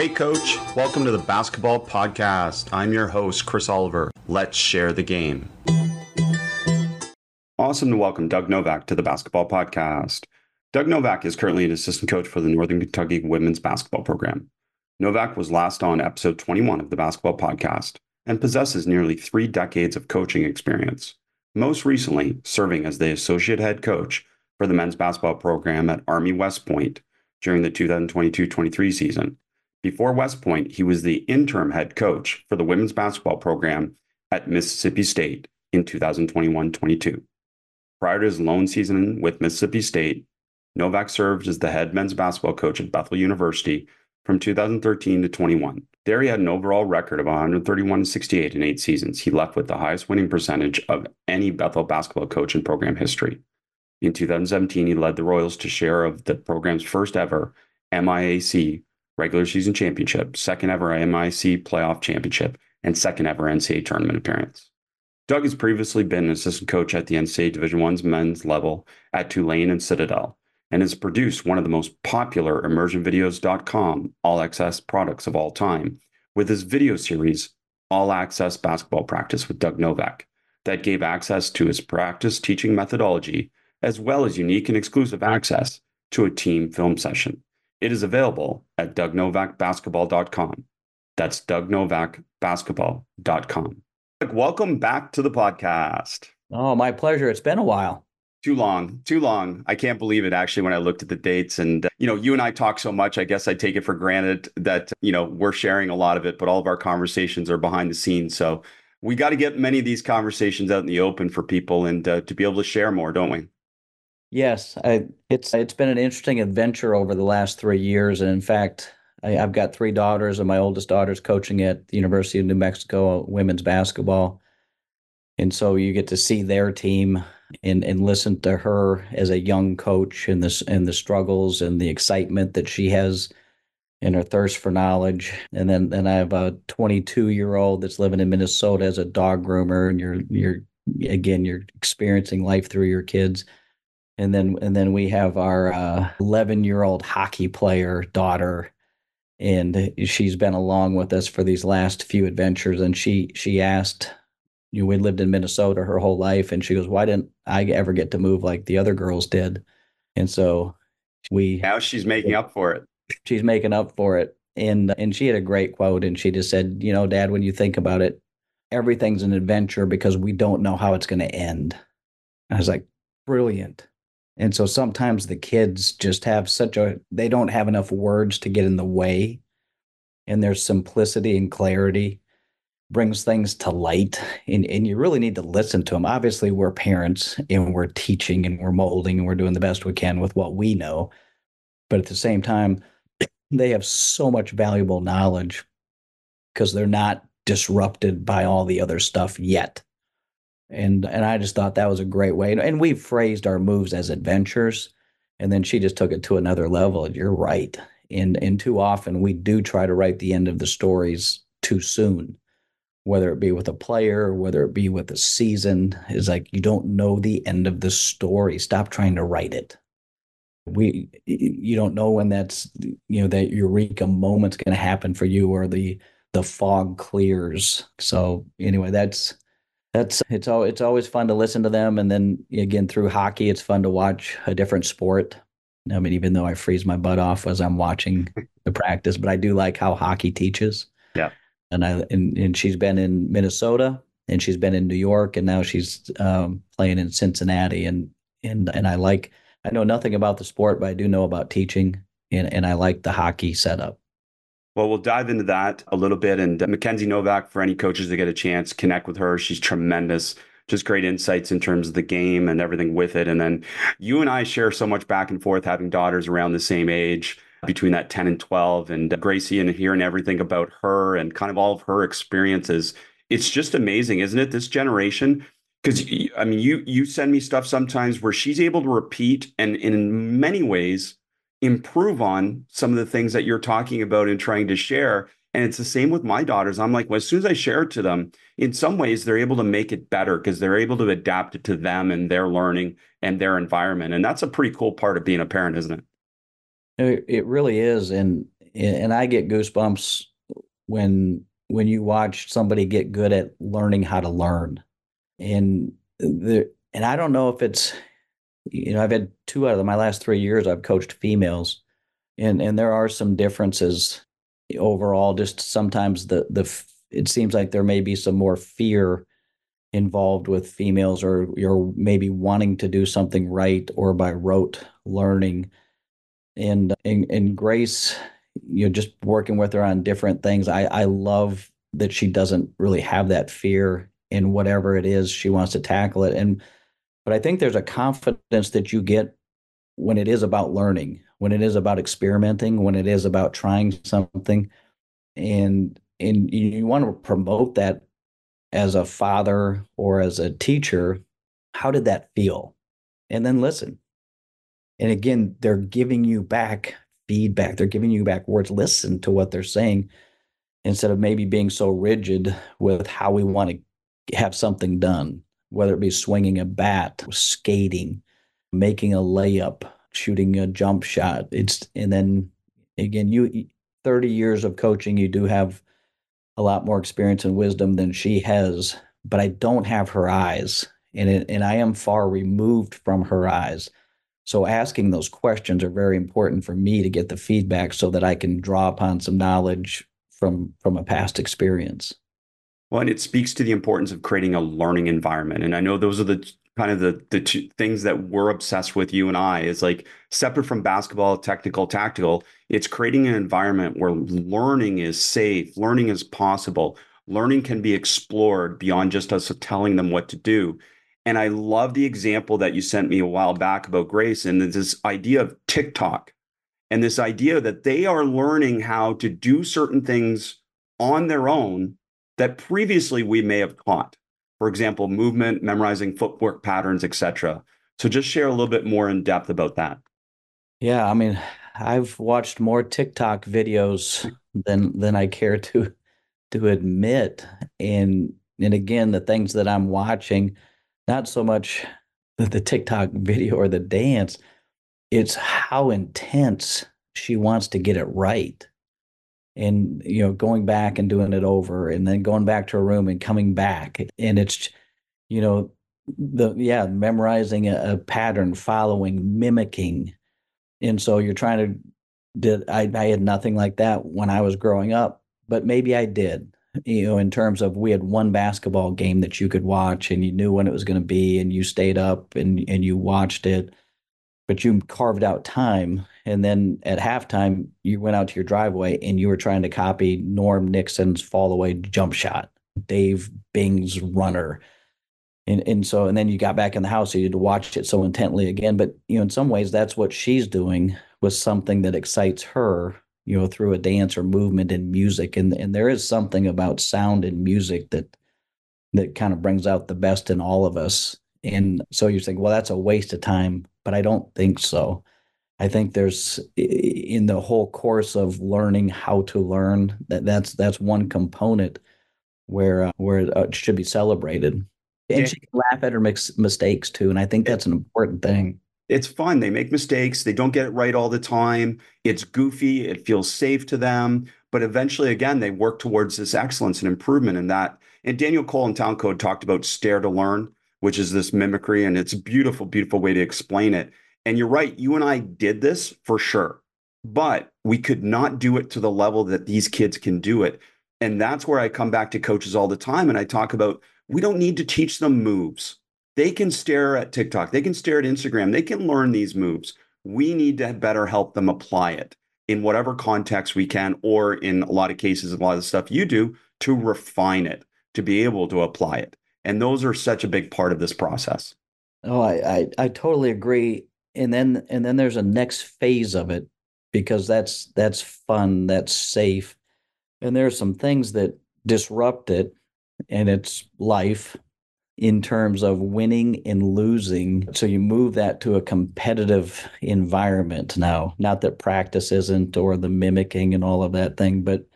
Hey Coach, welcome to the Basketball Podcast. I'm your host, Chris Oliver. Let's share the game. Awesome to welcome Doug Novak to the Basketball Podcast. Doug Novak is currently an assistant coach for the Northern Kentucky Women's Basketball Program. Novak was last on episode 21 of the Basketball Podcast and possesses nearly 3 decades of coaching experience, most recently serving as the associate head coach for the men's basketball program at Army West Point during the 2022-23 season. Before West Point, he was the interim head coach for the women's basketball program at Mississippi State in 2021-22. Prior to his lone season with Mississippi State, Novak served as the head men's basketball coach at Bethel University from 2013-21. There he had an overall record of 131-68 in 8 seasons. He left with the highest winning percentage of any Bethel basketball coach in program history. In 2017, he led the Royals to share of the program's first ever MIAC regular season championship, second ever MIAC playoff championship, and second ever NCAA tournament appearance. Doug has previously been an assistant coach at the NCAA Division I's men's level at Tulane and Citadel, and has produced one of the most popular immersionvideos.com all-access products of all time with his video series, All-Access Basketball Practice with Doug Novak, that gave access to his practice teaching methodology, as well as unique and exclusive access to a team film session. It is available at dougnovakbasketball.com. That's dougnovakbasketball.com. Welcome back to the podcast. Oh, my pleasure. It's been a while. Too long. I can't believe it, actually, when I looked at the dates. And, you and I talk so much, I guess I take it for granted that, we're sharing a lot of it, but all of our conversations are behind the scenes. So we got to get many of these conversations out in the open for people and to be able to share more, don't we? Yes. It's been an interesting adventure over the last 3 years. And in fact, I've got 3 daughters, and my oldest daughter's coaching at the University of New Mexico women's basketball. And so you get to see their team and listen to her as a young coach and the struggles and the excitement that she has and her thirst for knowledge. And then I have a 22-year-old that's living in Minnesota as a dog groomer, and you're experiencing life through your kids. And then we have our 11-year-old hockey player daughter, and she's been along with us for these last few adventures. And she asked, we lived in Minnesota her whole life, and she goes, "Why didn't I ever get to move like the other girls did?" And so now she's making up for it. She's making up for it. And she had a great quote, and she just said, "Dad, when you think about it, everything's an adventure because we don't know how it's going to end." And I was like, brilliant. And so sometimes the kids just have they don't have enough words to get in the way. And their simplicity and clarity brings things to light. And you really need to listen to them. Obviously, we're parents, and we're teaching, and we're molding, and we're doing the best we can with what we know. But at the same time, they have so much valuable knowledge because they're not disrupted by all the other stuff yet. And I just thought that was a great way. And we've phrased our moves as adventures. And then she just took it to another level. And you're right. And too often we do try to write the end of the stories too soon, whether it be with a player, whether it be with a season. It's like, you don't know the end of the story. Stop trying to write it. You don't know when that's, that eureka moment's going to happen for you, or the fog clears. So anyway, it's always fun to listen to them. And then again, through hockey, it's fun to watch a different sport. I mean, even though I freeze my butt off as I'm watching the practice, but I do like how hockey teaches. Yeah. And she's been in Minnesota, and she's been in New York, and now she's playing in Cincinnati. And I know nothing about the sport, but I do know about teaching, and I like the hockey setup. Well, we'll dive into that a little bit. And Mackenzie Novak, for any coaches that get a chance, connect with her. She's tremendous. Just great insights in terms of the game and everything with it. And then you and I share so much back and forth, having daughters around the same age, between that 10 and 12. And Gracie, and hearing everything about her and kind of all of her experiences. It's just amazing, isn't it? This generation. Because, you send me stuff sometimes where she's able to repeat and in many ways improve on some of the things that you're talking about and trying to share. And it's the same with my daughters. I'm like, well, as soon as I share it to them, in some ways, they're able to make it better because they're able to adapt it to them and their learning and their environment. And that's a pretty cool part of being a parent, isn't it? It really is. And and I get goosebumps when you watch somebody get good at learning how to learn. And I don't know if it's, you know, I've had two out of my last 3 years I've coached females, and there are some differences overall. Just sometimes it seems like there may be some more fear involved with females, or you're maybe wanting to do something right or by rote learning. And Grace, you know, just working with her on different things, I love that she doesn't really have that fear in whatever it is she wants to tackle it. But I think there's a confidence that you get when it is about learning, when it is about experimenting, when it is about trying something. And you want to promote that as a father or as a teacher. How did that feel? And then listen. And again, they're giving you back feedback. They're giving you back words. Listen to what they're saying instead of maybe being so rigid with how we want to have something done, whether it be swinging a bat, skating, making a layup, shooting a jump shot. And then again, 30 years of coaching, you do have a lot more experience and wisdom than she has, but I don't have her eyes, and I am far removed from her eyes. So asking those questions are very important for me to get the feedback so that I can draw upon some knowledge from a past experience. Well, and it speaks to the importance of creating a learning environment. And I know those are the kind of the two things that we're obsessed with, you and I, is like separate from basketball, technical, tactical. It's creating an environment where learning is safe, learning is possible, learning can be explored beyond just us telling them what to do. And I love the example that you sent me a while back about Grace and this idea of TikTok and this idea that they are learning how to do certain things on their own that previously we may have caught. For example, movement, memorizing footwork patterns, etc. So just share a little bit more in depth about that. Yeah, I mean, I've watched more TikTok videos than I care to admit. And again, the things that I'm watching, not so much the TikTok video or the dance, it's how intense she wants to get it right. And, you know, going back and doing it over and then going back to her room and coming back. And it's, you know, memorizing a pattern, following, mimicking. And so you're trying to, I had nothing like that when I was growing up, but maybe I did. You know, in terms of we had one basketball game that you could watch and you knew when it was going to be and you stayed up and you watched it, but you carved out time. And then at halftime, you went out to your driveway and you were trying to copy Norm Nixon's fall away jump shot, Dave Bing's runner. And then you got back in the house, so you'd watched it so intently again. But, you know, in some ways, that's what she's doing with something that excites her, you know, through a dance or movement and music. And there is something about sound and music that kind of brings out the best in all of us. And so you think, well, that's a waste of time, but I don't think so. I think there's, in the whole course of learning how to learn, that's one component where it should be celebrated. And she can laugh at her mistakes too. And I think that's an important thing. It's fun. They make mistakes. They don't get it right all the time. It's goofy. It feels safe to them. But eventually, again, they work towards this excellence and improvement in that. And Daniel Cole and Talent Code talked about stare to learn, which is this mimicry. And it's a beautiful, beautiful way to explain it. And you're right. You and I did this for sure. But we could not do it to the level that these kids can do it. And that's where I come back to coaches all the time. And I talk about, we don't need to teach them moves. They can stare at TikTok. They can stare at Instagram. They can learn these moves. We need to better help them apply it in whatever context we can, or in a lot of cases, a lot of the stuff you do, to refine it, to be able to apply it. And those are such a big part of this process. Oh, I totally agree. And then there's a next phase of it, because that's fun, that's safe. And there are some things that disrupt it, and it's life. In terms of winning and losing. So you move that to a competitive environment now. Not that practice isn't, or the mimicking and all of that thing, but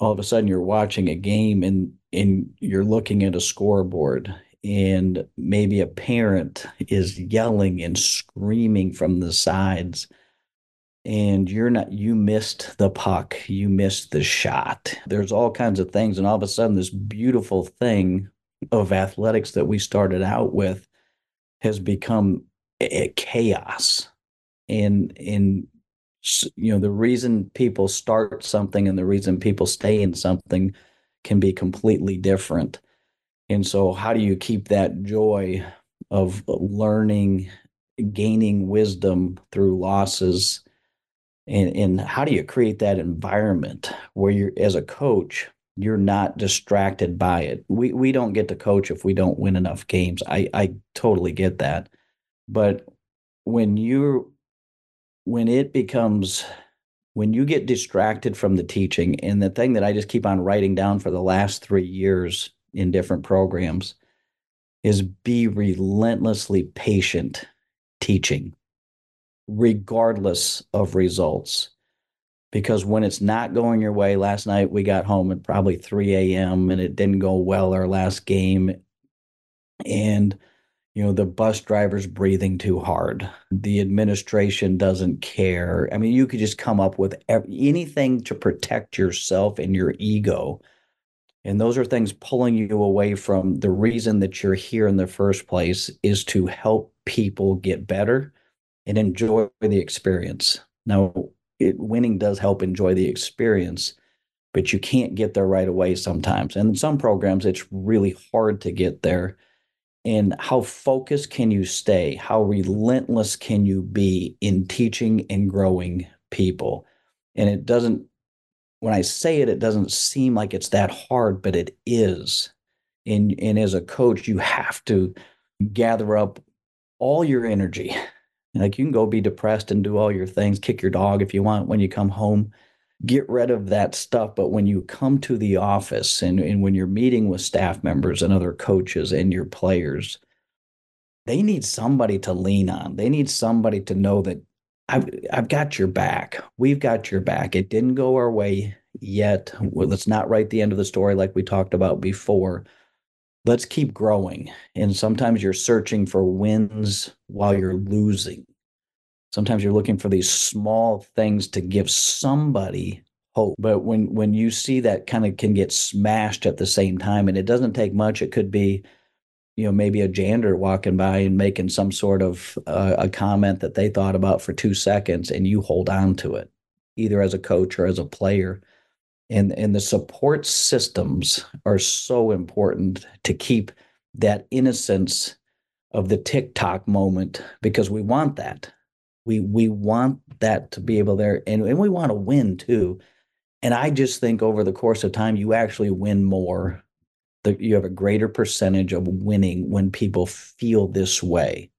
all of a sudden you're watching a game and you're looking at a scoreboard, and maybe a parent is yelling and screaming from the sides. and you missed the puck, you missed the shot. There's all kinds of things. And all of a sudden, this beautiful thing of athletics that we started out with has become a chaos. And you know, the reason people start something and the reason people stay in something can be completely different. And so how do you keep that joy of learning, gaining wisdom through losses? And how do you create that environment where you're, as a coach, you're not distracted by it? We don't get to coach if we don't win enough games. I totally get that. But when you get distracted from the teaching, and the thing that I just keep on writing down for the last 3 years in different programs is be relentlessly patient teaching, regardless of results. Because when it's not going your way, last night we got home at probably 3 a.m. and it didn't go well our last game. And, you know, the bus driver's breathing too hard. The administration doesn't care. I mean, you could just come up with anything to protect yourself and your ego. And those are things pulling you away from the reason that you're here in the first place, is to help people get better and enjoy the experience. Now, winning does help enjoy the experience, but you can't get there right away sometimes. And in some programs, it's really hard to get there. And how focused can you stay? How relentless can you be in teaching and growing people? And it doesn't, when I say it, it doesn't seem like it's that hard, but it is. And as a coach, you have to gather up all your energy. Like, you can go be depressed and do all your things, kick your dog if you want when you come home, get rid of that stuff. But when you come to the office and when you're meeting with staff members and other coaches and your players, they need somebody to lean on. They need somebody to know that I've got your back. We've got your back. It didn't go our way yet. Well, let's not write the end of the story like we talked about before. Let's keep growing. And sometimes you're searching for wins while you're losing. Sometimes you're looking for these small things to give somebody hope. But when you see that kind of can get smashed at the same time, and it doesn't take much. It could be, you know, maybe a janitor walking by and making some sort of a comment that they thought about for 2 seconds, and you hold on to it, either as a coach or as a player. And the support systems are so important to keep that innocence of the TikTok moment, because we want that. We want that to be able there, and we want to win too. And I just think over the course of time, you actually win more. You have a greater percentage of winning when people feel this way.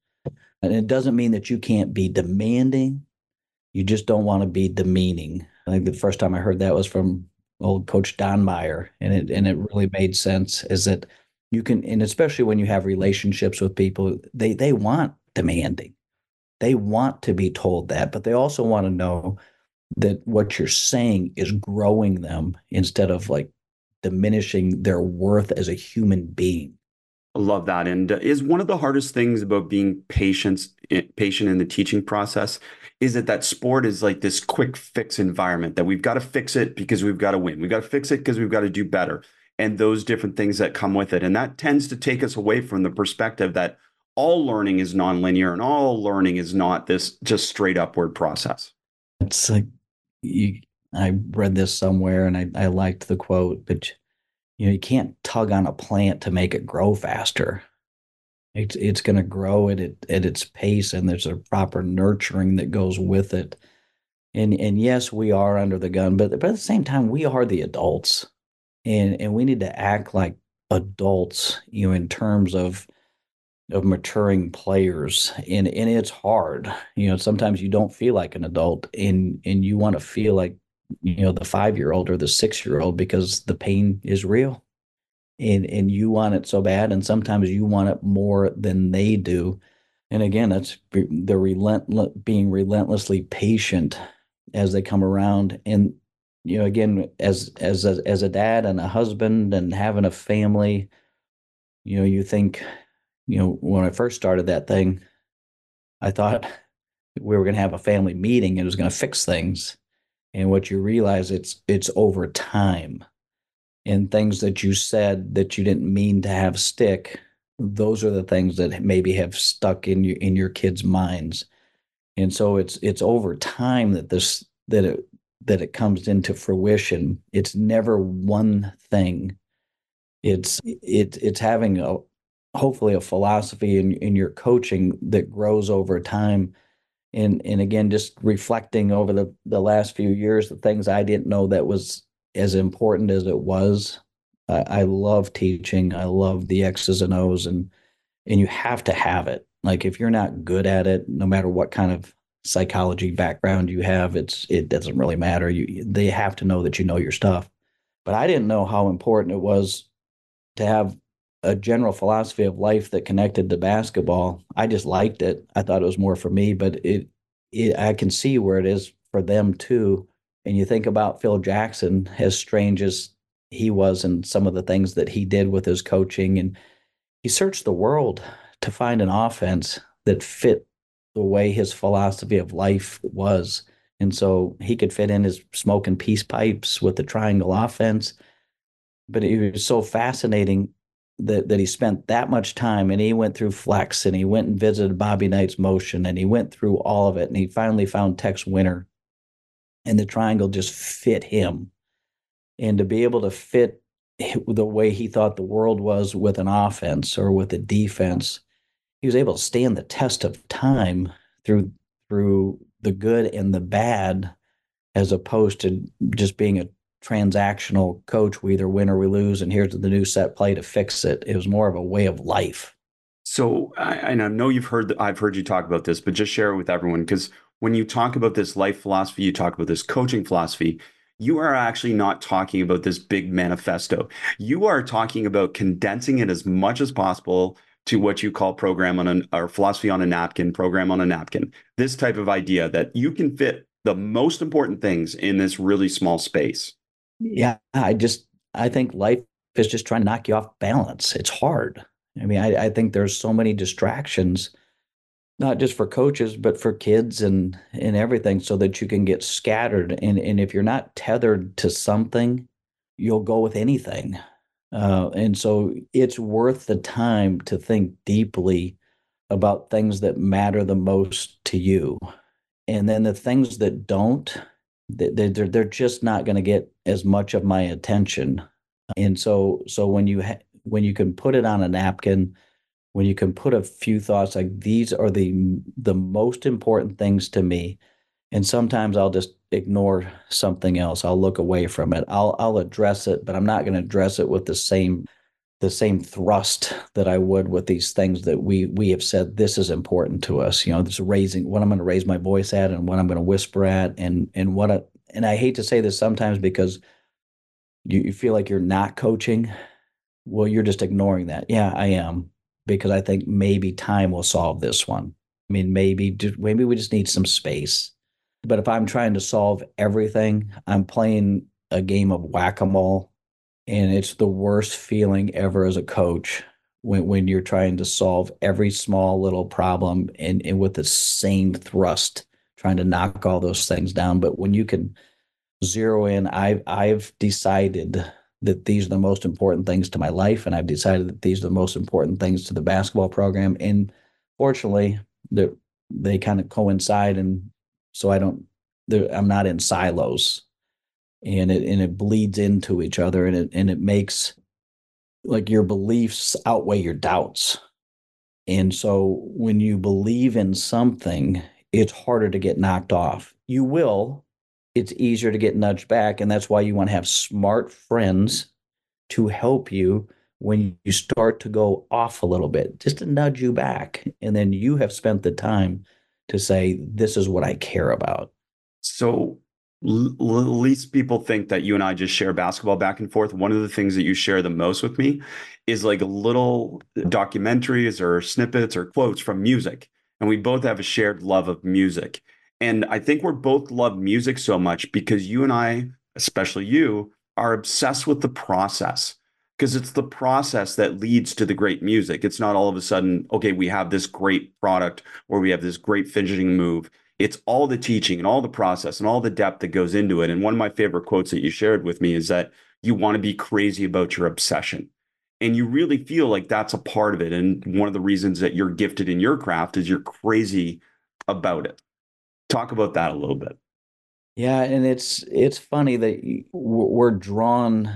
And it doesn't mean that you can't be demanding. You just don't want to be demeaning. I think the first time I heard that was from old Coach Don Meyer, and it really made sense. Is that you can, and especially when you have relationships with people, they want demanding, they want to be told that, but they also want to know that what you're saying is growing them instead of like diminishing their worth as a human being. I love that. And is one of the hardest things about being patient in the teaching process is that sport is like this quick fix environment that we've got to fix it because we've got to win. We've got to fix it because we've got to do better, and those different things that come with it. And that tends to take us away from the perspective that all learning is nonlinear and all learning is not this just straight upward process. It's like, I read this somewhere and I liked the quote, but you know, you can't tug on a plant to make it grow faster. It's going to grow at its pace, and there's a proper nurturing that goes with it. And yes, we are under the gun, but at the same time, we are the adults, and we need to act like adults, you know, in terms of maturing players. And it's hard. You know, sometimes you don't feel like an adult, and you want to feel like, you know, the 5-year-old or the 6-year-old, because the pain is real, and you want it so bad. And sometimes you want it more than they do. And again, that's the being relentlessly patient as they come around. And, you know, again, as a dad and a husband and having a family, you know, you think, you know, when I first started that thing, I thought we were going to have a family meeting and it was going to fix things. And what you realize, it's over time. And things that you said that you didn't mean to have stick, those are the things that maybe have stuck in your kids' minds. And so it's over time that this, that it comes into fruition. It's never one thing. It's having a, hopefully a philosophy in your coaching that grows over time. And again, just reflecting over the last few years, the things I didn't know that was as important as it was. I love teaching. I love the X's and O's, and you have to have it. Like if you're not good at it, no matter what kind of psychology background you have, it doesn't really matter. They have to know that you know your stuff. But I didn't know how important it was to have a general philosophy of life that connected to basketball. I just liked it. I thought it was more for me, but I can see where it is for them too. And you think about Phil Jackson, as strange as he was and some of the things that he did with his coaching. And he searched the world to find an offense that fit the way his philosophy of life was. And so he could fit in his smoke and peace pipes with the triangle offense. But it was so fascinating that he spent that much time, and he went through flex, and he went and visited Bobby Knight's motion, and he went through all of it, and he finally found Tex Winter, and the triangle just fit him. And to be able to fit the way he thought the world was with an offense or with a defense, he was able to stand the test of time through the good and the bad, as opposed to just being a transactional coach. We either win or we lose, and here's the new set play to fix it. It was more of a way of life. So, and I know I've heard you talk about this, but just share it with everyone, because when you talk about this life philosophy, you talk about this coaching philosophy, you are actually not talking about this big manifesto. You are talking about condensing it as much as possible to what you call program on an, or philosophy on a napkin, program on a napkin. This type of idea that you can fit the most important things in this really small space. Yeah, I think life is just trying to knock you off balance. It's hard. I mean, I think there's so many distractions, not just for coaches, but for kids and everything, so that you can get scattered. And if you're not tethered to something, you'll go with anything. And so it's worth the time to think deeply about things that matter the most to you. And then the things that don't, they're just not going to get as much of my attention. And so when you can put it on a napkin, when you can put a few thoughts like, these are the most important things to me. And sometimes I'll just ignore something else. I'll look away from it. I'll address it, but I'm not going to address it with the same thrust that I would with these things that we have said, this is important to us. You know, this raising, what I'm going to raise my voice at and what I'm going to whisper at and what, and I hate to say this sometimes because you feel like you're not coaching. Well, you're just ignoring that. Yeah, I am, because I think maybe time will solve this one. I mean, maybe we just need some space. But if I'm trying to solve everything, I'm playing a game of whack-a-mole. And it's the worst feeling ever as a coach when you're trying to solve every small little problem and with the same thrust, trying to knock all those things down. But when you can zero in, I've decided that these are the most important things to my life, and I've decided that these are the most important things to the basketball program. And fortunately, they kind of coincide, and so I'm not in silos. And it bleeds into each other, and it makes like your beliefs outweigh your doubts. And so when you believe in something, it's harder to get knocked off. You will. It's easier to get nudged back. And that's why you want to have smart friends to help you when you start to go off a little bit, just to nudge you back. And then you have spent the time to say, this is what I care about. So least people think that you and I just share basketball back and forth. One of the things that you share the most with me is like little documentaries or snippets or quotes from music. And we both have a shared love of music. And I think we're both love music so much because you and I, especially you, are obsessed with the process, because it's the process that leads to the great music. It's not all of a sudden, okay, we have this great product or we have this great fidgeting move. it's all the teaching and all the process and all the depth that goes into it. And one of my favorite quotes that you shared with me is that you want to be crazy about your obsession. And you really feel like that's a part of it. And one of the reasons that you're gifted in your craft is you're crazy about it. Talk about that a little bit. Yeah. And it's funny that we're drawn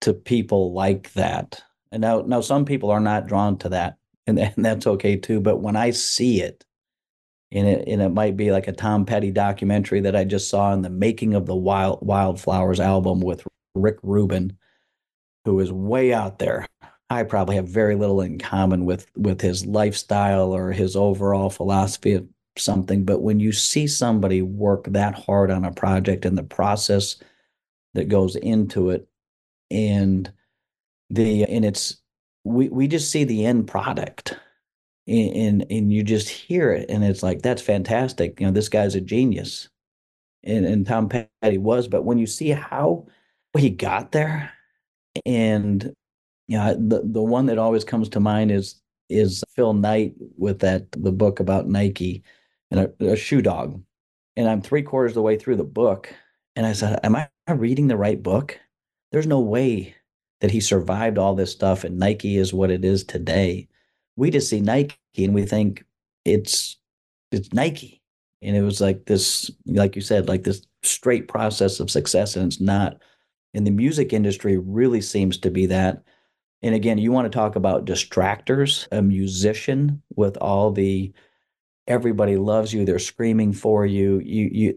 to people like that. And now some people are not drawn to that, and that's okay too. But when I see it, and it might be like a Tom Petty documentary that I just saw in the making of the Wildflowers album with Rick Rubin, who is way out there. I probably have very little in common with his lifestyle or his overall philosophy of something. But when you see somebody work that hard on a project and the process that goes into it, and we just see the end product. And you just hear it, and it's like, that's fantastic. You know, this guy's a genius, and Tom Petty was. But when you see how he got there, and you know, the one that always comes to mind is Phil Knight with the book about Nike and a Shoe Dog. And I'm 3/4 of the way through the book, and I said, "Am I reading the right book? There's no way that he survived all this stuff, and Nike is what it is today." We just see Nike and we think it's Nike. And it was like this, like you said, like this straight process of success, and it's not. And the music industry really seems to be that. And again, you want to talk about distractors, a musician with all the, everybody loves you, they're screaming for you,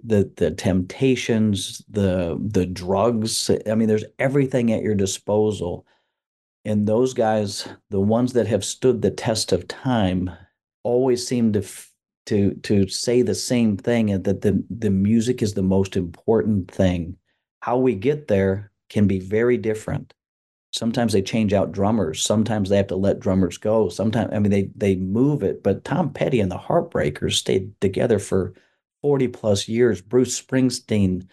the temptations, the drugs. I mean, there's everything at your disposal. And those guys, the ones that have stood the test of time, always seem to say the same thing, that the music is the most important thing. How we get there can be very different. Sometimes they change out drummers. Sometimes they have to let drummers go. Sometimes, I mean, they move it. But Tom Petty and the Heartbreakers stayed together for 40 plus years. Bruce Springsteen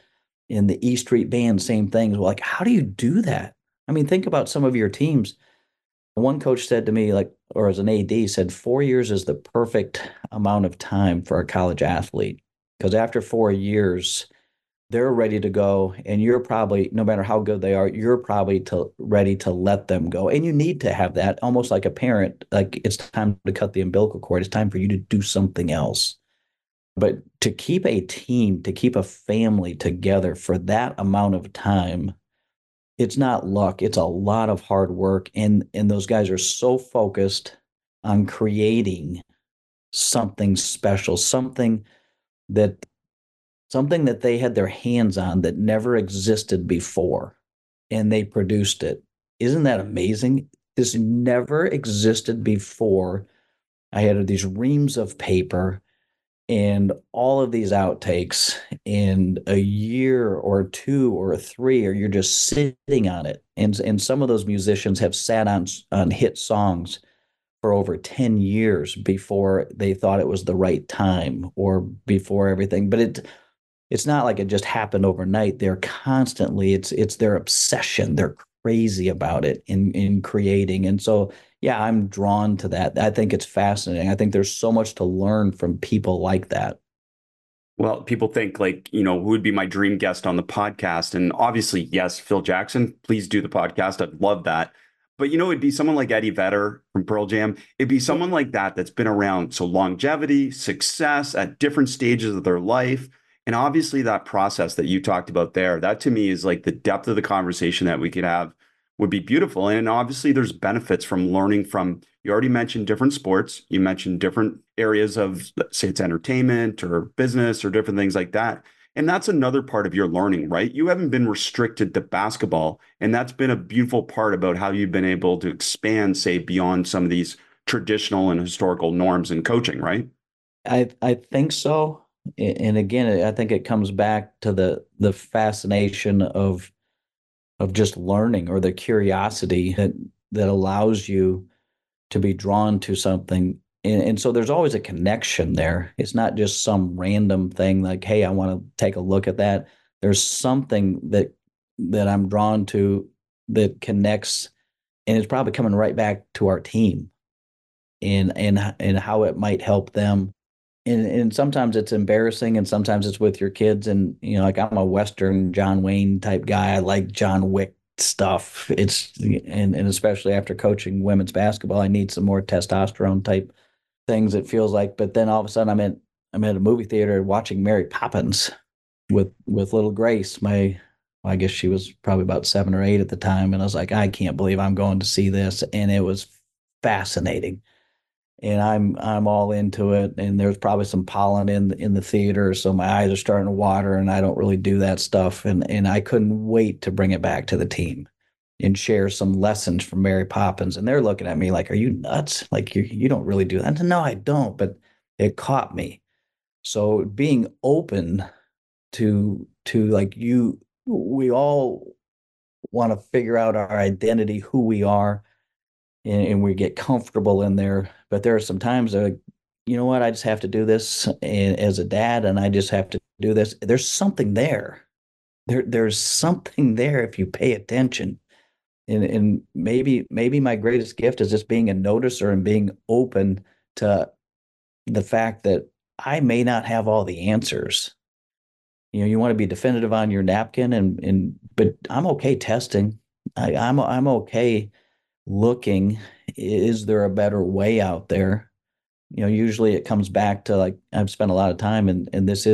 and the E Street Band, same things. Well, like, how do you do that? I mean, think about some of your teams. One coach said to me, like, or as an AD said, 4 years is the perfect amount of time for a college athlete, because after 4 years, they're ready to go. And you're probably, no matter how good they are, you're probably ready to let them go. And you need to have that, almost like a parent, like it's time to cut the umbilical cord. It's time for you to do something else. But to keep a team, to keep a family together for that amount of time, it's not luck. It's a lot of hard work. And those guys are so focused on creating something special, something that they had their hands on that never existed before, and they produced it. Isn't that amazing? This never existed before. I had these reams of paper and all of these outtakes, in a year or two or three, or you're just sitting on it. And some of those musicians have sat on hit songs for over 10 years before they thought it was the right time, or before everything. But it's not like it just happened overnight. They're constantly, it's their obsession. They're crazy about it in creating. And so, yeah, I'm drawn to that. I think it's fascinating. I think there's so much to learn from people like that. Well, people think, like, you know, who would be my dream guest on the podcast? And obviously, yes, Phil Jackson, please do the podcast. I'd love that. But, you know, it'd be someone like Eddie Vedder from Pearl Jam. It'd be someone like that that's been around. So longevity, success at different stages of their life. And obviously that process that you talked about there, that to me is like the depth of the conversation that we could have would be beautiful. And obviously there's benefits from learning from, you already mentioned different sports, you mentioned different areas of, say it's entertainment or business or different things like that. And that's another part of your learning, right? You haven't been restricted to basketball. And that's been a beautiful part about how you've been able to expand, say, beyond some of these traditional and historical norms in coaching, right? I think so. And again, I think it comes back to the fascination of just learning, or the curiosity that allows you to be drawn to something. And so there's always a connection there. It's not just some random thing like, hey, I want to take a look at that. There's something that I'm drawn to that connects, and it's probably coming right back to our team and how it might help them. And sometimes it's embarrassing, and sometimes it's with your kids. And, you know, like, I'm a Western John Wayne type guy. I like John Wick stuff. It's and especially after coaching women's basketball, I need some more testosterone type things, it feels like. But then all of a sudden I'm at a movie theater watching Mary Poppins with little Grace. I guess she was probably about 7 or 8 at the time. And I was like, I can't believe I'm going to see this. And it was fascinating. And I'm all into it, and there's probably some pollen in the theater, so my eyes are starting to water, and I don't really do that stuff. And I couldn't wait to bring it back to the team and share some lessons from Mary Poppins. And they're looking at me like, "Are you nuts? Like you don't really do that?" And I said, "No, I don't." But it caught me. So being open to like we all want to figure out our identity, who we are. And we get comfortable in there. But there are some times that, like, you know what, I just have to do this as a dad, and I just have to do this. There's something there. There's something there if you pay attention. And maybe my greatest gift is just being a noticer and being open to the fact that I may not have all the answers. You know, you want to be definitive on your napkin, but I'm okay testing. I'm okay looking, is there a better way out there? You know, usually it comes back to, like, I've spent a lot of time and it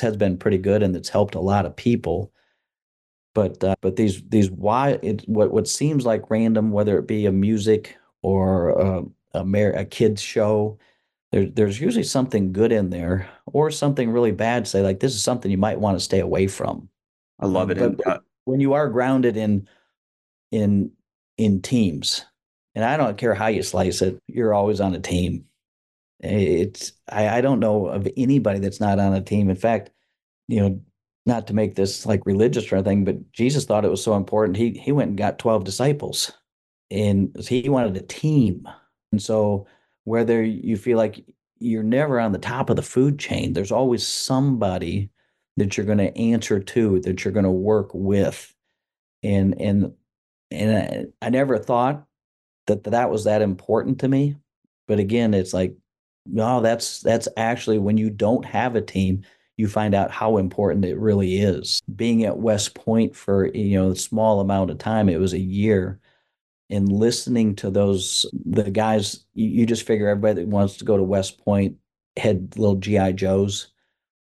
has been pretty good, and it's helped a lot of people. But these why it what seems like random, whether it be a music or a kids show, there's usually something good in there, or something really bad. Say, like, this is something you might want to stay away from. I love it. But when you are grounded in teams, and I don't care how you slice it, you're always on a team. I don't know of anybody that's not on a team. In fact, you know, not to make this like religious or anything, but Jesus thought it was so important. He went and got 12 disciples, and he wanted a team. And so whether you feel like you're never on the top of the food chain, there's always somebody that you're going to answer to, that you're going to work with. And I never thought that was that important to me. But again, it's like, no, that's actually, when you don't have a team, you find out how important it really is. Being at West Point for, you know, a small amount of time, it was a year, and listening to the guys, you just figure everybody that wants to go to West Point had little G.I. Joes,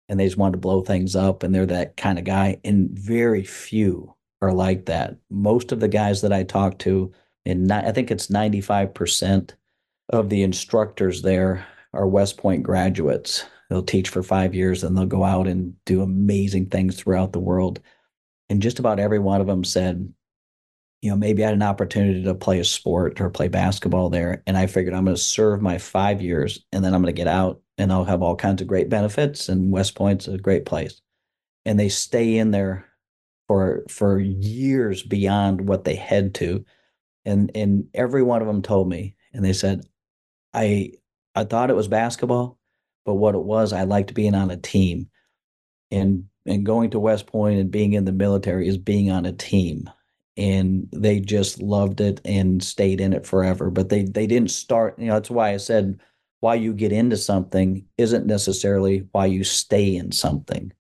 and they just wanted to blow things up, and they're that kind of guy. And very few are like that. Most of the guys that I talk to, and I think it's 95% of the instructors there are West Point graduates. They'll teach for 5 years, and they'll go out and do amazing things throughout the world. And just about every one of them said, you know, maybe I had an opportunity to play a sport or play basketball there, and I figured I'm going to serve my 5 years, and then I'm going to get out, and I'll have all kinds of great benefits, and West Point's a great place. And they stay in there for years beyond what they had to. And every one of them told me, and they said, I thought it was basketball, but what it was, I liked being on a team. And going to West Point and being in the military is being on a team. And they just loved it and stayed in it forever. But they didn't start, you know, that's why I said, why you get into something isn't necessarily why you stay in something.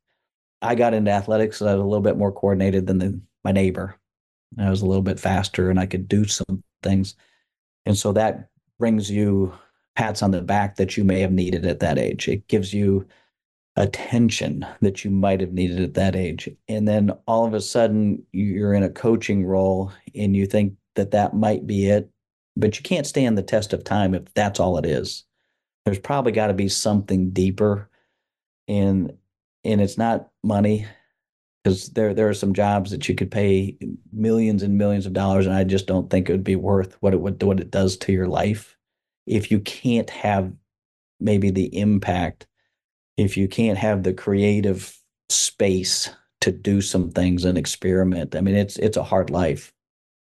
I got into athletics because I was a little bit more coordinated than my neighbor. I was a little bit faster, and I could do some things. And so that brings you pats on the back that you may have needed at that age. It gives you attention that you might have needed at that age. And then all of a sudden you're in a coaching role, and you think that might be it, but you can't stand the test of time if that's all it is. There's probably got to be something deeper. And it's not money, because there are some jobs that you could pay millions and millions of dollars, and I just don't think it would be worth what it does to your life if you can't have maybe the impact, if you can't have the creative space to do some things and experiment. I mean, it's a hard life.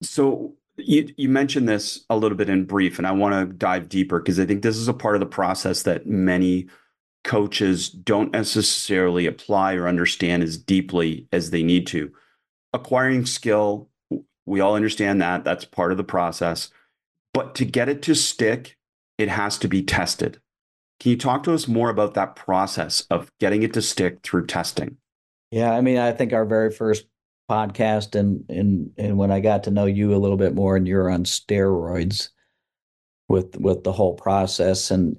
So you mentioned this a little bit in brief, and I want to dive deeper, because I think this is a part of the process that many coaches don't necessarily apply or understand as deeply as they need to. Acquiring skill, we all understand that. That's part of the process. But to get it to stick, it has to be tested. Can you talk to us more about that process of getting it to stick through testing? Yeah, I mean, I think our very first podcast and when I got to know you a little bit more, and you're on steroids with the whole process, and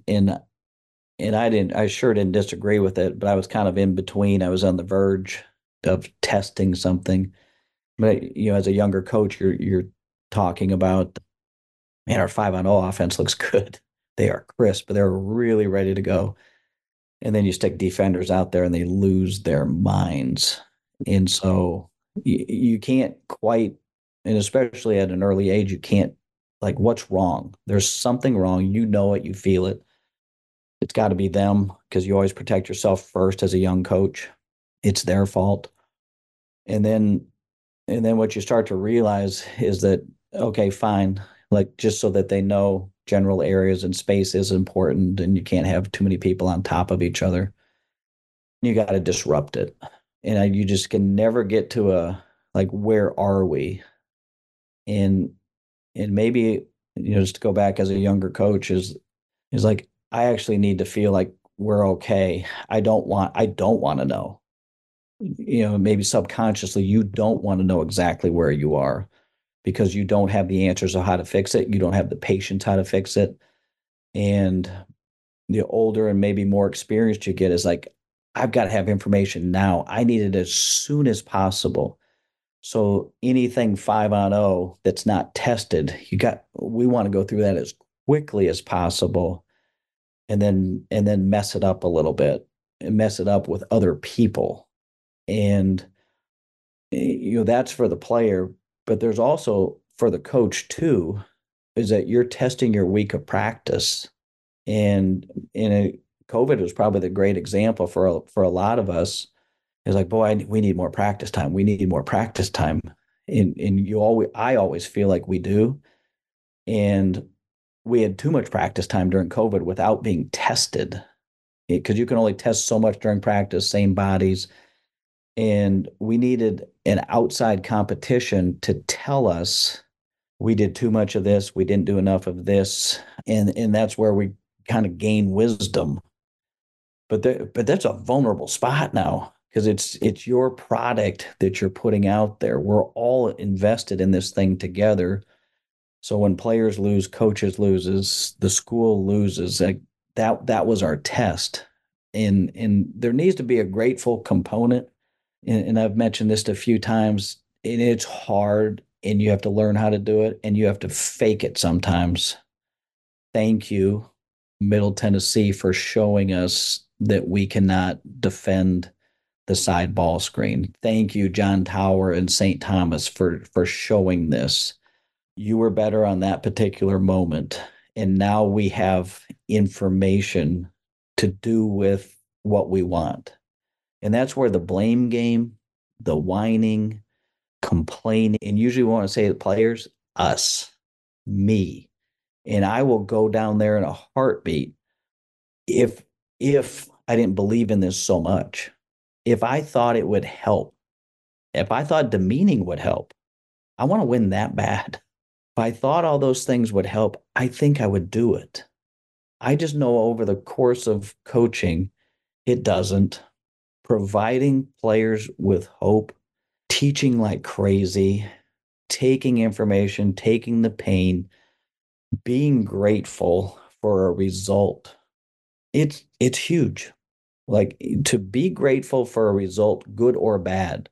I sure didn't disagree with it, but I was kind of in between. I was on the verge of testing something. But, you know, as a younger coach, you're talking about, man, our 5-on-0 offense looks good. They are crisp, but they're really ready to go. And then you stick defenders out there and they lose their minds. And so you can't quite, and especially at an early age, you can't, like, what's wrong? There's something wrong. You know it, you feel it. It's got to be them, because you always protect yourself first as a young coach. It's their fault. And then what you start to realize is that, okay, fine. Like, just so that they know general areas and space is important, and you can't have too many people on top of each other. You got to disrupt it. And you just can never get to a, like, where are we? And maybe, you know, just to go back as a younger coach is like, I actually need to feel like we're okay. I don't want to know. You know, maybe subconsciously, you don't want to know exactly where you are, because you don't have the answers of how to fix it. You don't have the patience how to fix it. And the older and maybe more experienced you get is like, I've got to have information now. I need it as soon as possible. So anything 5-on-0 that's not tested, we want to go through that as quickly as possible, and then mess it up a little bit and mess it up with other people. And, you know, that's for the player, but there's also for the coach too, is that you're testing your week of practice. And COVID was probably the great example for a lot of us. It's like, boy, we need more practice time. We need more practice time. And I always feel like we do. And we had too much practice time during COVID without being tested, because you can only test so much during practice, same bodies. And we needed an outside competition to tell us we did too much of this, we didn't do enough of this. And that's where we kind of gain wisdom. But that's a vulnerable spot now, because it's your product that you're putting out there. We're all invested in this thing together. So when players lose, coaches loses, the school loses, like that was our test. And there needs to be a grateful component. And I've mentioned this a few times, and it's hard, and you have to learn how to do it, and you have to fake it sometimes. Thank you, Middle Tennessee, for showing us that we cannot defend the side ball screen. Thank you, John Tower and St. Thomas, for showing this. You were better on that particular moment, and now we have information to do with what we want. And that's where the blame game, the whining, complaining, and usually we want to say the players, us, me. And I will go down there in a heartbeat if I didn't believe in this so much. If I thought it would help, if I thought demeaning would help, I want to win that bad. If I thought all those things would help, I think I would do it. I just know over the course of coaching, it doesn't. Providing players with hope, teaching like crazy, taking information, taking the pain, being grateful for a result. It's huge. Like, to be grateful for a result, good or bad.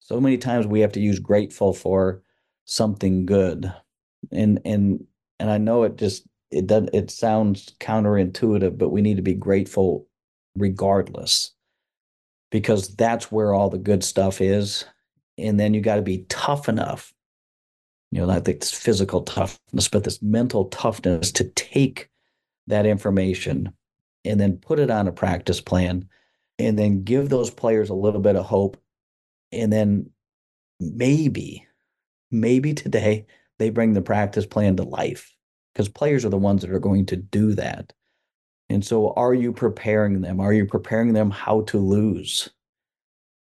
So many times we have to use grateful for something good. And I know it sounds counterintuitive, but we need to be grateful regardless, because that's where all the good stuff is. And then you got to be tough enough, you know, not this physical toughness, but this mental toughness to take that information and then put it on a practice plan, and then give those players a little bit of hope. And then maybe today they bring the practice plan to life, because players are the ones that are going to do that. And so are you preparing them? Are you preparing them how to lose?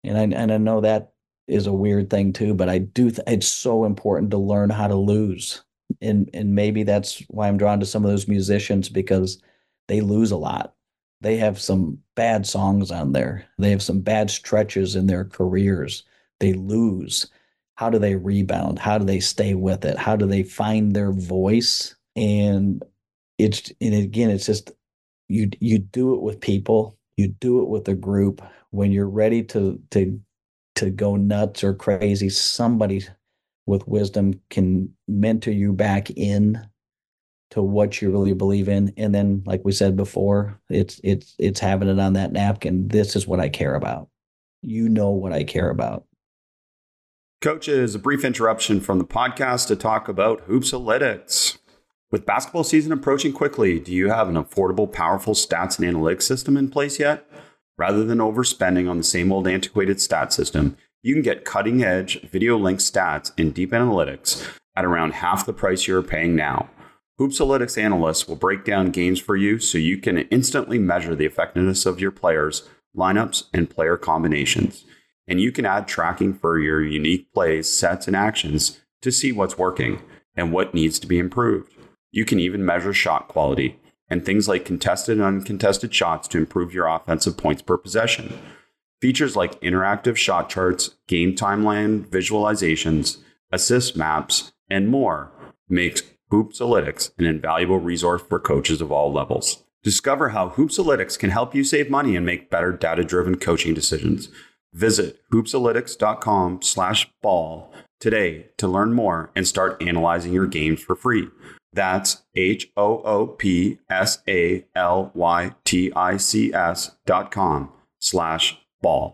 And I know that is a weird thing too, but I do. It's so important to learn how to lose. And maybe that's why I'm drawn to some of those musicians, because they lose a lot. They have some bad songs on there. They have some bad stretches in their careers. They lose. How do they rebound? How do they stay with it? How do they find their voice? And it's just you do it with people. You do it with a group. When you're ready to go nuts or crazy, somebody with wisdom can mentor you back in to what you really believe in. And then, like we said before, it's having it on that napkin. This is what I care about. You know what I care about. Coaches, a brief interruption from the podcast to talk about Hoopsalytics. With basketball season approaching quickly, do you have an affordable, powerful stats and analytics system in place yet? Rather than overspending on the same old antiquated stat system, you can get cutting-edge, video-linked stats and deep analytics at around half the price you're paying now. Hoopsalytics analysts will break down games for you so you can instantly measure the effectiveness of your players, lineups, and player combinations. And you can add tracking for your unique plays, sets, and actions to see what's working and what needs to be improved. You can even measure shot quality and things like contested and uncontested shots to improve your offensive points per possession. Features like interactive shot charts, game timeline visualizations, assist maps, and more makes Hoopsalytics, an invaluable resource for coaches of all levels. Discover how Hoopsalytics can help you save money and make better data-driven coaching decisions. Visit hoopsalytics.com/ball today to learn more and start analyzing your games for free. That's hoopsalytics.com/ball.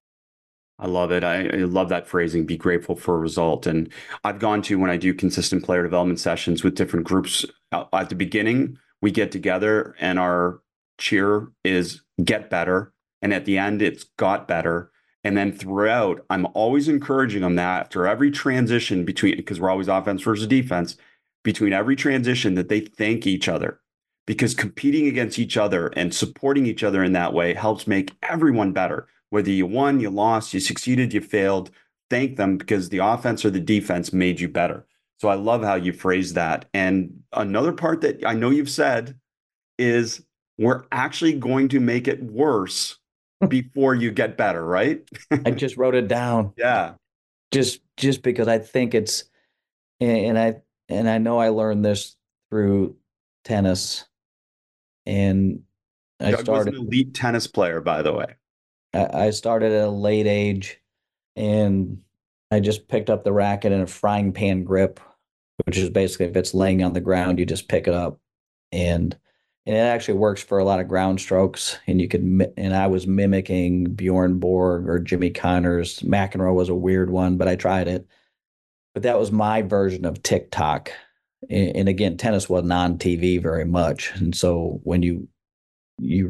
I love it. I love that phrasing, be grateful for a result. And I've gone to, when I do consistent player development sessions with different groups, at the beginning, we get together and our cheer is get better. And at the end, it's got better. And then throughout, I'm always encouraging them that after every transition between, because we're always offense versus defense, between every transition that they thank each other. Because competing against each other and supporting each other in that way helps make everyone better. Whether you won, you lost, you succeeded, you failed, thank them because the offense or the defense made you better. So I love how you phrased that. And another part that I know you've said is we're actually going to make it worse before you get better, right? I just wrote it down. Yeah. Just because I think it's, and I know I learned this through tennis, and Doug was an elite tennis player, by the way. I started at a late age, and I just picked up the racket in a frying pan grip, which is basically if it's laying on the ground, you just pick it up, and it actually works for a lot of ground strokes. And I was mimicking Bjorn Borg or Jimmy Connors. McEnroe was a weird one, but I tried it. But that was my version of TikTok, and again, tennis wasn't on TV very much, and so when you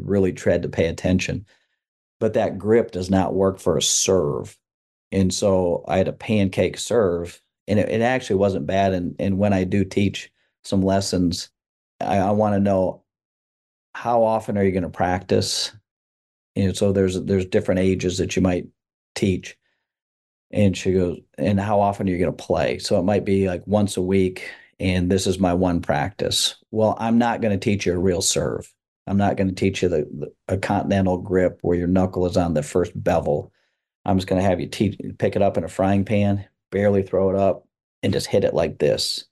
really tried to pay attention. But that grip does not work for a serve. And so I had a pancake serve, and it actually wasn't bad. And when I do teach some lessons, I want to know how often are you going to practice? And so there's different ages that you might teach. And she goes, and how often are you going to play? So it might be like once a week, and this is my one practice. Well, I'm not going to teach you a real serve. I'm not going to teach you a continental grip where your knuckle is on the first bevel. I'm just going to have you pick it up in a frying pan, barely throw it up, and just hit it like this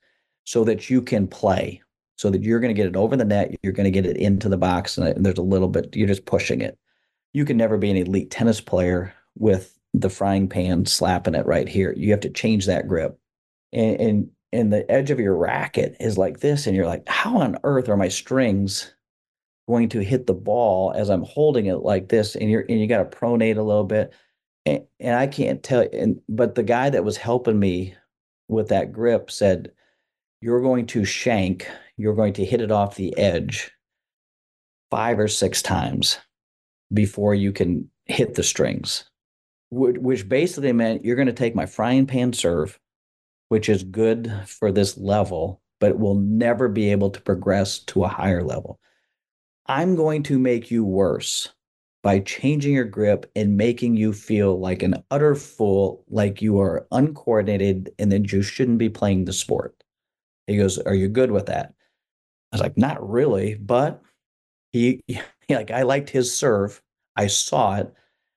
so that you can play, so that you're going to get it over the net, you're going to get it into the box, and there's a little bit, you're just pushing it. You can never be an elite tennis player with the frying pan slapping it right here. You have to change that grip. And the edge of your racket is like this, and you're like, how on earth are my strings going to hit the ball as I'm holding it like this? And you got to pronate a little bit. And I can't tell. But the guy that was helping me with that grip said, you're going to shank, you're going to hit it off the edge 5 or 6 times before you can hit the strings, which basically meant you're going to take my frying pan serve, which is good for this level, but it will never be able to progress to a higher level. I'm going to make you worse by changing your grip and making you feel like an utter fool, like you are uncoordinated and that you shouldn't be playing the sport. He goes, are you good with that? I was like, not really, but I liked his serve. I saw it.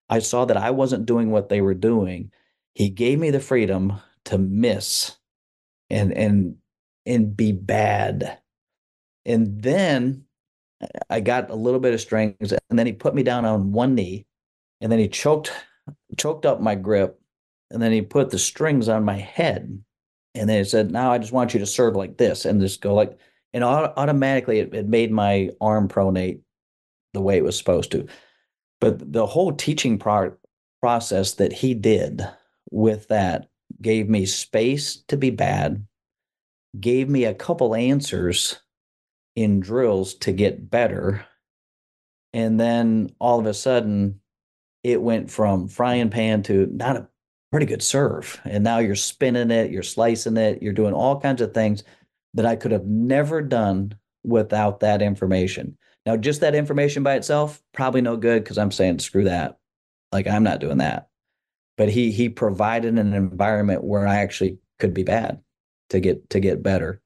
I saw that I wasn't doing what they were doing. He gave me the freedom to miss and be bad. And then I got a little bit of strings, and then he put me down on one knee, and then he choked up my grip, and then he put the strings on my head. And then he said, now I just want you to serve like this and just go like, and automatically it made my arm pronate the way it was supposed to. But the whole teaching process that he did with that gave me space to be bad, gave me a couple answers in drills to get better. And then all of a sudden it went from frying pan to not a pretty good serve. And now you're spinning it, you're slicing it, you're doing all kinds of things that I could have never done without that information. Now, just that information by itself, probably no good, because I'm saying, screw that. Like, I'm not doing that. But he provided an environment where I actually could be bad to get better.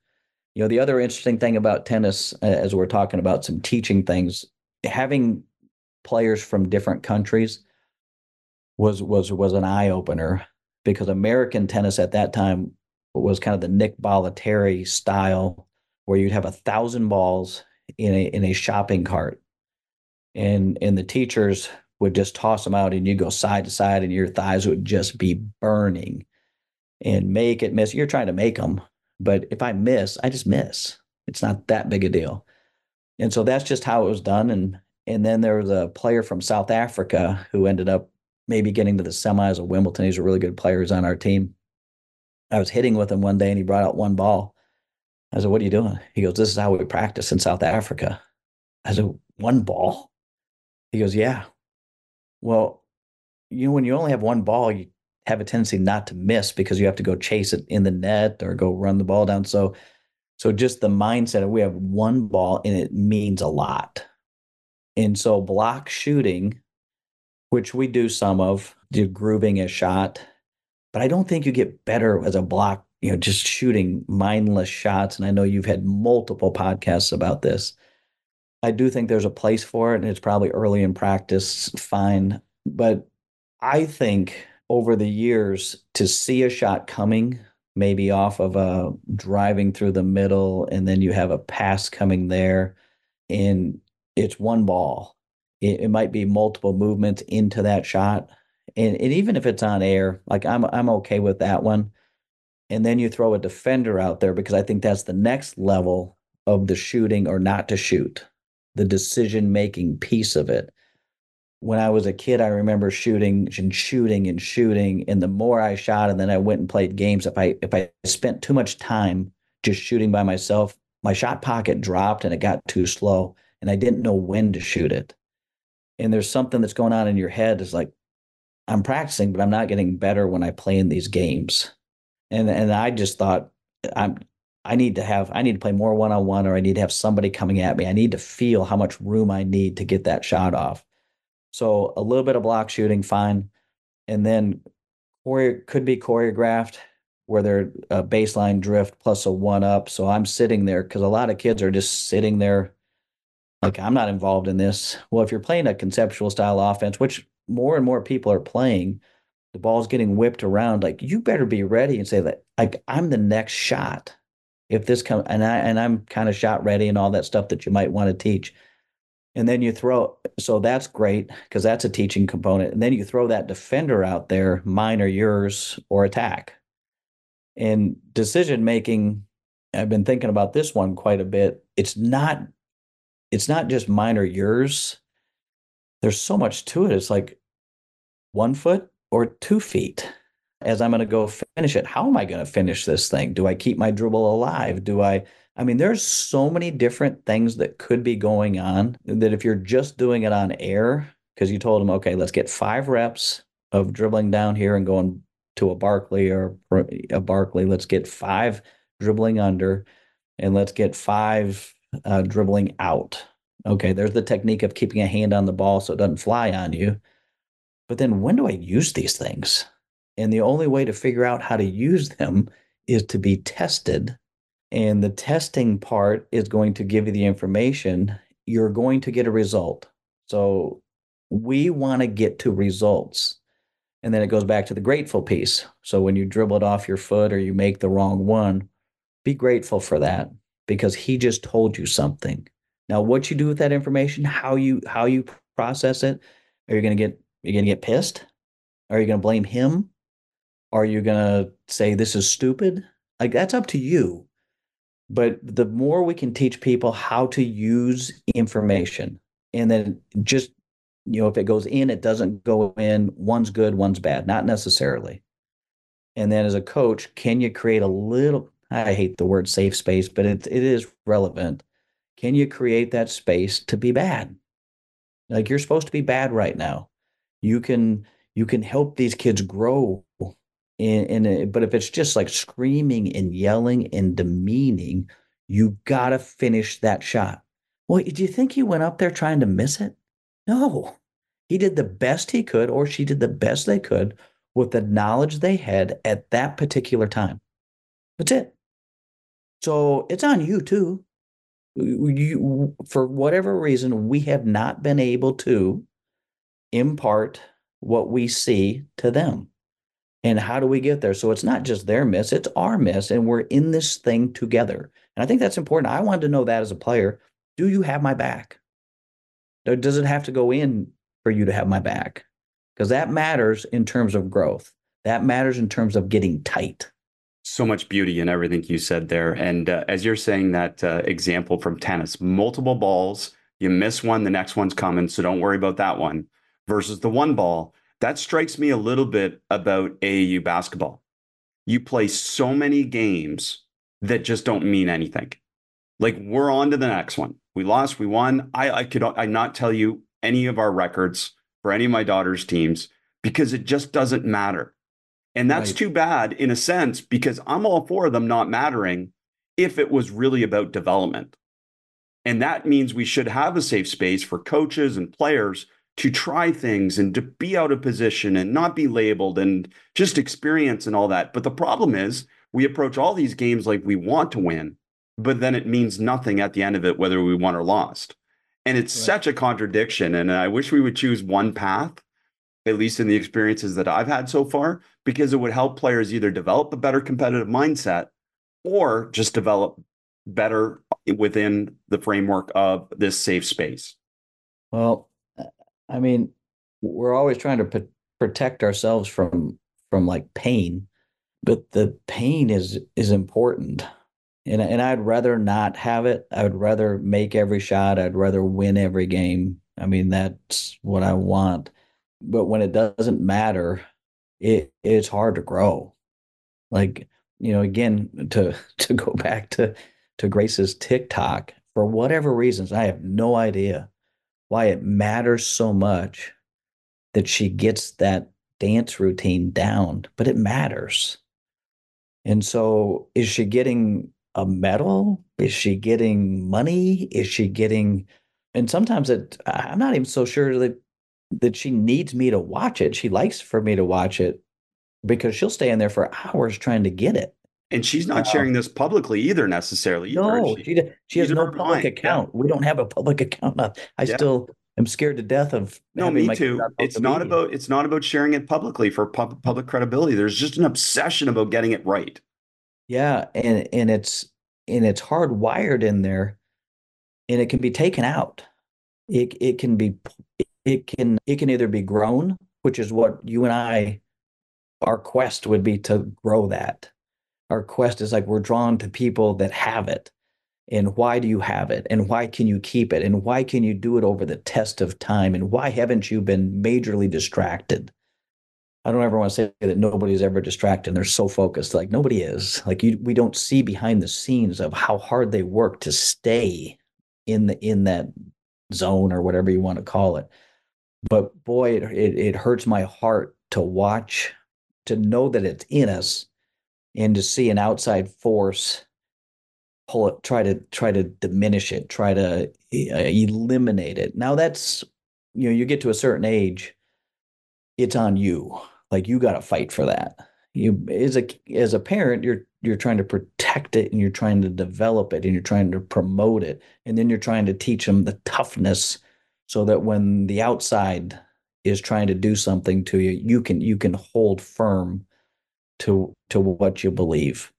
You know, the other interesting thing about tennis, as we're talking about some teaching things, having players from different countries was an eye-opener, because American tennis at that time was kind of the Nick Bollettieri style, where you'd have 1,000 balls in a shopping cart, and the teachers would just toss them out, and you go side to side, and your thighs would just be burning, and make it miss. You're trying to make them, but if I miss, I just miss. It's not that big a deal. And so that's just how it was done. And then there was a player from South Africa who ended up maybe getting to the semis of Wimbledon. He's a really good player. He's on our team. I was hitting with him one day, and he brought out one ball. I said, what are you doing? He goes, this is how we practice in South Africa. I said, one ball? He goes, yeah. Well, you know, when you only have one ball, you have a tendency not to miss, because you have to go chase it in the net or go run the ball down. So just the mindset of, we have one ball and it means a lot. And so block shooting, which we do some of, grooving a shot, but I don't think you get better as a block, you know, just shooting mindless shots. And I know you've had multiple podcasts about this. I do think there's a place for it, and it's probably early in practice, fine. But I think over the years, to see a shot coming, maybe off of a driving through the middle, and then you have a pass coming there, and it's one ball. It might be multiple movements into that shot. And even if it's on air, like I'm okay with that one. And then you throw a defender out there, because I think that's the next level of the shooting or not to shoot, the decision-making piece of it. When I was a kid, I remember shooting. And the more I shot, and then I went and played games, if I spent too much time just shooting by myself, my shot pocket dropped and it got too slow, and I didn't know when to shoot it. And there's something that's going on in your head. It's like, I'm practicing, but I'm not getting better when I play in these games. And I just thought, I need to play more one-on-one, or I need to have somebody coming at me. I need to feel how much room I need to get that shot off. So a little bit of block shooting, fine. And then could be choreographed, where they're a baseline drift plus a one-up. So I'm sitting there, because a lot of kids are just sitting there like, I'm not involved in this. Well, if you're playing a conceptual style offense, which more and more people are playing, the ball's getting whipped around. Like, you better be ready and say that, like, I'm the next shot. If this comes, and I'm kind of shot ready and all that stuff that you might want to teach. And then you throw, so that's great, because that's a teaching component. And then you throw that defender out there, mine or yours, or attack. And decision making, I've been thinking about this one quite a bit. It's not just mine or yours. There's so much to it. It's like 1 foot or 2 feet, as I'm going to go finish it. How am I going to finish this thing? Do I keep my dribble alive? I mean, there's so many different things that could be going on, that if you're just doing it on air, because you told them, okay, let's get 5 reps of dribbling down here and going to a Barkley. Let's get 5 dribbling under, and let's get 5 dribbling out. Okay, there's the technique of keeping a hand on the ball so it doesn't fly on you. But then when do I use these things? And the only way to figure out how to use them is to be tested. And the testing part is going to give you the information. you're going to get a result. So we want to get to results. And then it goes back to the grateful piece. So when you dribble it off your foot or you make the wrong one, be grateful for that, because he just told you something. Now, what you do with that information, how you process it, are you going to get pissed? Are you going to blame him? Are you going to say this is stupid? Like, that's up to you. But the more we can teach people how to use information, and then just, you know, if it goes in, it doesn't go in. One's good, one's bad. Not necessarily. And then as a coach, can you create a little, I hate the word safe space, but it is relevant. Can you create that space to be bad? Like, you're supposed to be bad right now. You can help these kids grow. But if it's just like screaming and yelling and demeaning, you got to finish that shot. Well, do you think he went up there trying to miss it? No, he did the best he could, or she did the best they could with the knowledge they had at that particular time. That's it. So it's on you too. For whatever reason, we have not been able to impart what we see to them. And how do we get there? So it's not just their miss, it's our miss, and we're in this thing together. And I think that's important. I wanted to know that as a player. Do you have my back? Does it have to go in for you to have my back? Because that matters in terms of growth. That matters in terms of getting tight. So much beauty in everything you said there. And as you're saying that example from tennis, multiple balls, you miss one, the next one's coming, so don't worry about that one, versus the one ball. That strikes me a little bit about AAU basketball. You play so many games that just don't mean anything. Like, we're on to the next one. We lost, we won. I could not tell you any of our records for any of my daughter's teams, because it just doesn't matter. And that's right. Too bad in a sense, because I'm all for them not mattering if it was really about development. And that means we should have a safe space for coaches and players to try things and to be out of position and not be labeled and just experience and all that. But the problem is we approach all these games like we want to win, but then it means nothing at the end of it, whether we won or lost. And it's right. Such a contradiction. And I wish we would choose one path, at least in the experiences that I've had so far, because it would help players either develop a better competitive mindset or just develop better within the framework of this safe space. Well, I mean, we're always trying to protect ourselves from like pain, but the pain is important. And I'd rather not have it. I would rather make every shot. I'd rather win every game. I mean, that's what I want. But when it doesn't matter, it's hard to grow. Like, you know, again, to go back to Grace's TikTok, for whatever reasons, I have no idea why it matters so much that she gets that dance routine down, but it matters. And so is she getting a medal? Is she getting money? Is she getting, and sometimes I'm not even so sure that she needs me to watch it. She likes for me to watch it, because she'll stay in there for hours trying to get it. And she's not sharing this publicly either necessarily. No, she has no public account. Yeah. We don't have a public account. I still am scared to death of. No, me too. It's not about sharing it publicly for public credibility. There's just an obsession about getting it right. Yeah. And it's hardwired in there, and it can be taken out. It can either be grown, which is what you and I, our quest would be to grow that. Our quest is like, we're drawn to people that have it. And why do you have it? And why can you keep it? And why can you do it over the test of time? And why haven't you been majorly distracted? I don't ever want to say that nobody's ever distracted. They're so focused. Like, nobody is. Like, we don't see behind the scenes of how hard they work to stay in that zone, or whatever you want to call it. But boy, it hurts my heart to watch, to know that it's in us, and to see an outside force pull it, try to diminish it, try to eliminate it. Now that's, you know, you get to a certain age, it's on you. Like, you got to fight for that. you as a parent, you're trying to protect it, and you're trying to develop it, and you're trying to promote it. And then you're trying to teach them the toughness so that when the outside is trying to do something to you, you can hold firm to what you believe.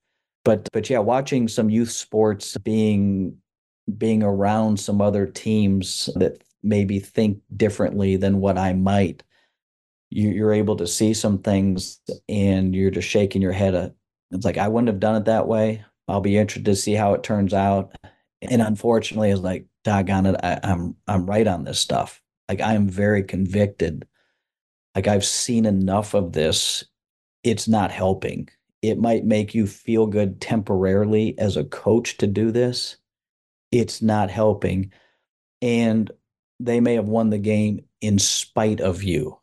But yeah, watching some youth sports, being around some other teams that maybe think differently than what I might, you're able to see some things and you're just shaking your head. It's like, I wouldn't have done it that way. I'll be interested to see how it turns out. And unfortunately, it's like, doggone it, I'm right on this stuff. Like, I am very convicted. Like, I've seen enough of this. It's not helping. It might make you feel good temporarily as a coach to do this. It's not helping. And they may have won the game in spite of you.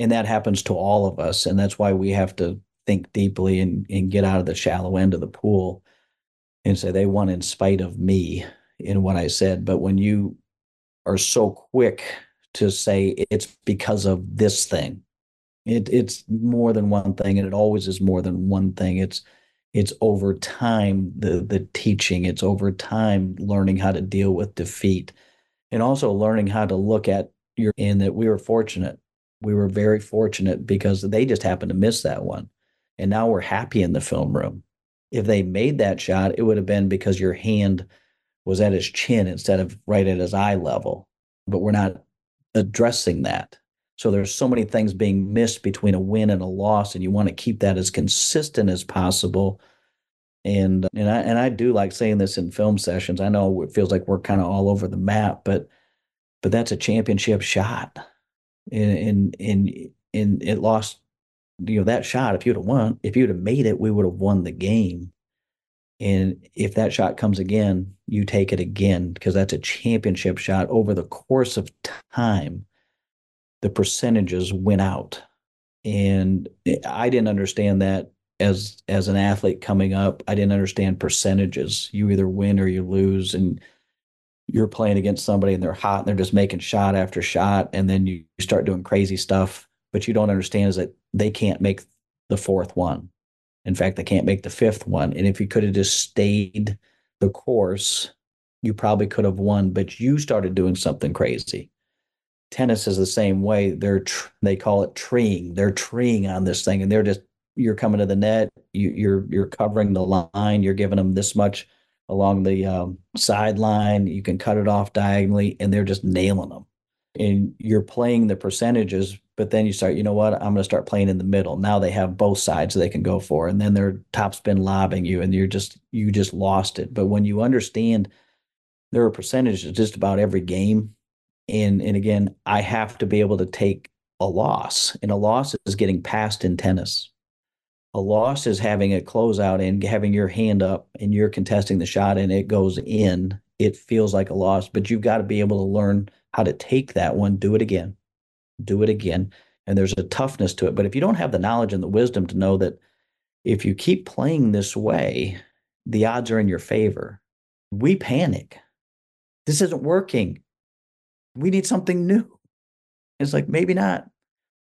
And that happens to all of us. And that's why we have to think deeply and get out of the shallow end of the pool and say, they won in spite of me in what I said. But when you are so quick to say it's because of this thing, it's more than one thing, and it always is more than one thing. It's over time, the teaching. It's over time learning how to deal with defeat, and also learning how to look at your in that we were fortunate. We were very fortunate because they just happened to miss that one. And now we're happy in the film room. If they made that shot, it would have been because your hand was at his chin instead of right at his eye level. But we're not addressing that. So there's so many things being missed between a win and a loss, and you want to keep that as consistent as possible. And I do like saying this in film sessions. I know it feels like we're kind of all over the map, but that's a championship shot. And it lost, you know, that shot. If you'd have made it, we would have won the game. And if that shot comes again, you take it again, because that's a championship shot. Over the course of time, the percentages went out. And I didn't understand that as an athlete coming up. I didn't understand percentages. You either win or you lose. And you're playing against somebody and they're hot and they're just making shot after shot. And then you start doing crazy stuff. But you don't understand is that they can't make the fourth one. In fact, they can't make the fifth one. And if you could have just stayed the course, you probably could have won, but you started doing something crazy. Tennis is the same way. They call it treeing. They're treeing on this thing, and you're coming to the net. You're covering the line. You're giving them this much along the sideline. You can cut it off diagonally, and they're just nailing them. And you're playing the percentages, but then you start, you know what, I'm going to start playing in the middle. Now they have both sides they can go for, and then they're topspin lobbing you, and you just lost it. But when you understand there are percentages just about every game, and again, I have to be able to take a loss, and a loss is getting passed in tennis. A loss is having a closeout and having your hand up and you're contesting the shot and it goes in. It feels like a loss, but you've got to be able to learn how to take that one, do it again. And there's a toughness to it. But if you don't have the knowledge and the wisdom to know that if you keep playing this way, the odds are in your favor. We panic. This isn't working. We need something new. It's like, maybe not.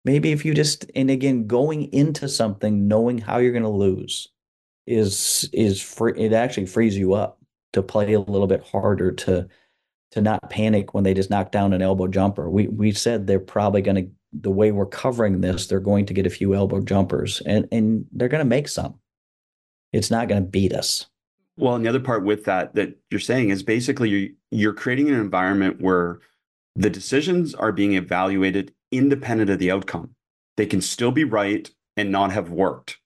Maybe if you just, and again, going into something, knowing how you're going to lose is free. It actually frees you up to play a little bit harder, to not panic when they just knock down an elbow jumper. We said they're probably going to, the way we're covering this, they're going to get a few elbow jumpers and they're going to make some. It's not going to beat us. Well, and the other part with that you're saying is basically you're creating an environment where the decisions are being evaluated independent of the outcome. They can still be right and not have worked.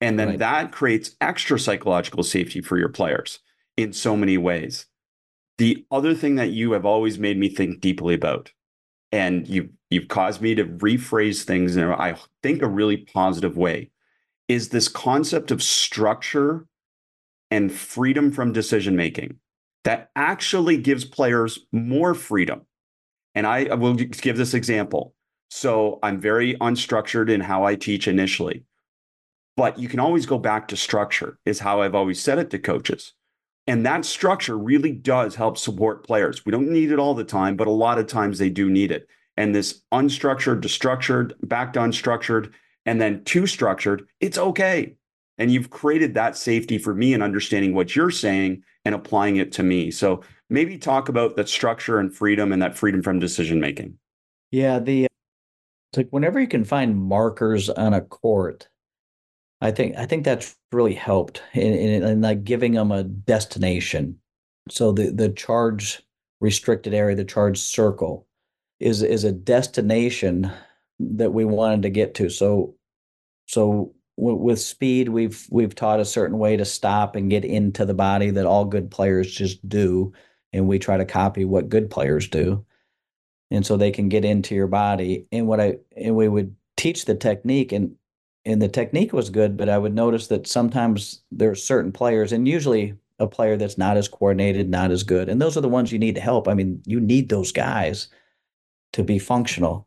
And then that creates extra psychological safety for your players in so many ways. The other thing that you have always made me think deeply about, and you've caused me to rephrase things in, I think, a really positive way, is this concept of structure and freedom from decision-making that actually gives players more freedom. And I will give this example. So I'm very unstructured in how I teach initially, but you can always go back to structure, is how I've always said it to coaches. And that structure really does help support players. We don't need it all the time, but a lot of times they do need it. And this unstructured to structured, back to unstructured, and then too structured, it's okay. And you've created that safety for me in understanding what you're saying and applying it to me. So maybe talk about that structure and that freedom from decision-making. Yeah, it's like whenever you can find markers on a court, I think that's really helped in like giving them a destination. So the charge restricted area, the charge circle is a destination that we wanted to get to. So with speed, we've taught a certain way to stop and get into the body that all good players just do. And we try to copy what good players do. And so they can get into your body. And we would teach the technique, and the technique was good, but I would notice that sometimes there are certain players, and usually a player that's not as coordinated, not as good. And those are the ones you need to help. I mean, you need those guys to be functional.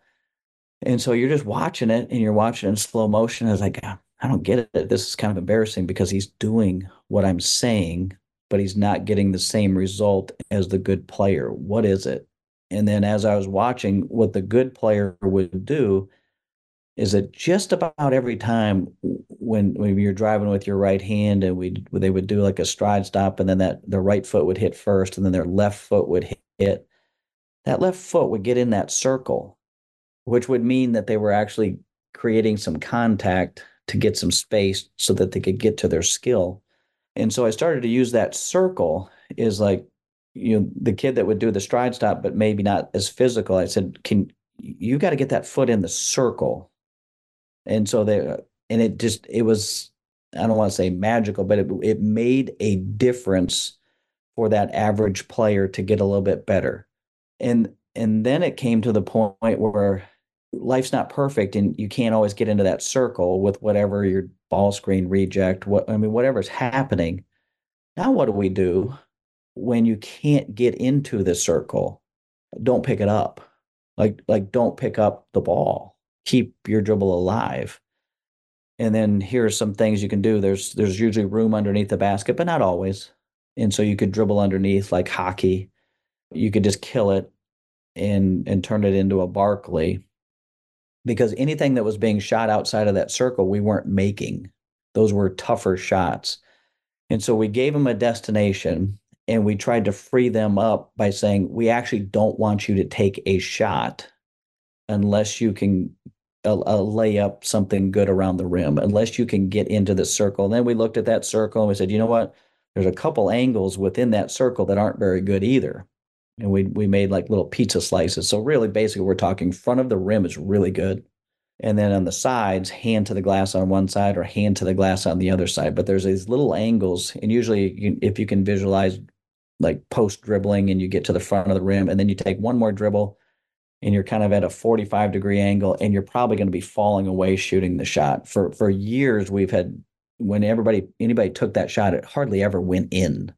And so you're just watching it, and you're watching it in slow motion. I was like, I don't get it. This is kind of embarrassing because he's doing what I'm saying, but he's not getting the same result as the good player. What is it? And then as I was watching, what the good player would do is that just about every time when you're driving with your right hand, and they would do like a stride stop, and then the right foot would hit first, and then their left foot would hit. That left foot would get in that circle, which would mean that they were actually creating some contact to get some space so that they could get to their skill. And so I started to use that circle is like, you know, the kid that would do the stride stop, but maybe not as physical. I said, you got to get that foot in the circle. And so it was, I don't want to say magical, but it made a difference for that average player to get a little bit better. And then it came to the point where life's not perfect, and you can't always get into that circle with whatever your ball screen reject, whatever's happening. Now what do we do when you can't get into the circle? Don't pick it up. Like don't pick up the ball. Keep your dribble alive. And then here are some things you can do. There's usually room underneath the basket, but not always. And so you could dribble underneath like hockey. You could just kill it and turn it into a Barkley, because anything that was being shot outside of that circle, we weren't making. Those were tougher shots. And so we gave them a destination, and we tried to free them up by saying, we actually don't want you to take a shot unless you can lay up something good around the rim, unless you can get into the circle. And then we looked at that circle and we said, you know what? There's a couple angles within that circle that aren't very good either. And we made like little pizza slices. So really, basically, we're talking front of the rim is really good. And then on the sides, hand to the glass on one side or hand to the glass on the other side. But there's these little angles. And usually, if you can visualize like post dribbling and you get to the front of the rim, and then you take one more dribble, and you're kind of at a 45-degree angle, and you're probably going to be falling away shooting the shot. For years, we've had, when anybody took that shot, it hardly ever went in.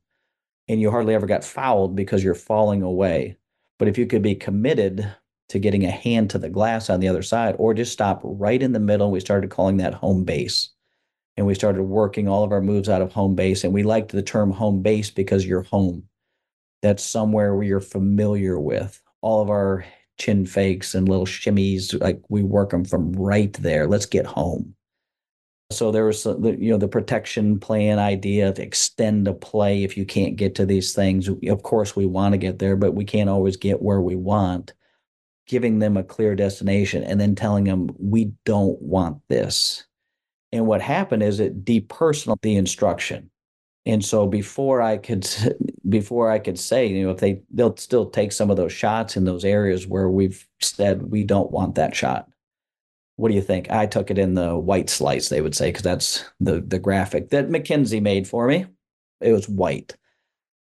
And you hardly ever got fouled because you're falling away. But if you could be committed to getting a hand to the glass on the other side, or just stop right in the middle, we started calling that home base. And we started working all of our moves out of home base. And we liked the term home base because you're home. That's somewhere where you're familiar with. All of our chin fakes and little shimmies, like we work them from right there. Let's get home. So there was, the protection plan idea to extend a play if you can't get to these things. Of course, we want to get there, but we can't always get where we want. Giving them a clear destination and then telling them, we don't want this. And what happened is it depersonalized the instruction. And so before I could say, if they'll still take some of those shots in those areas where we've said, we don't want that shot. What do you think? I took it in the white slice, they would say, because that's the graphic that Mackenzie made for me. It was white.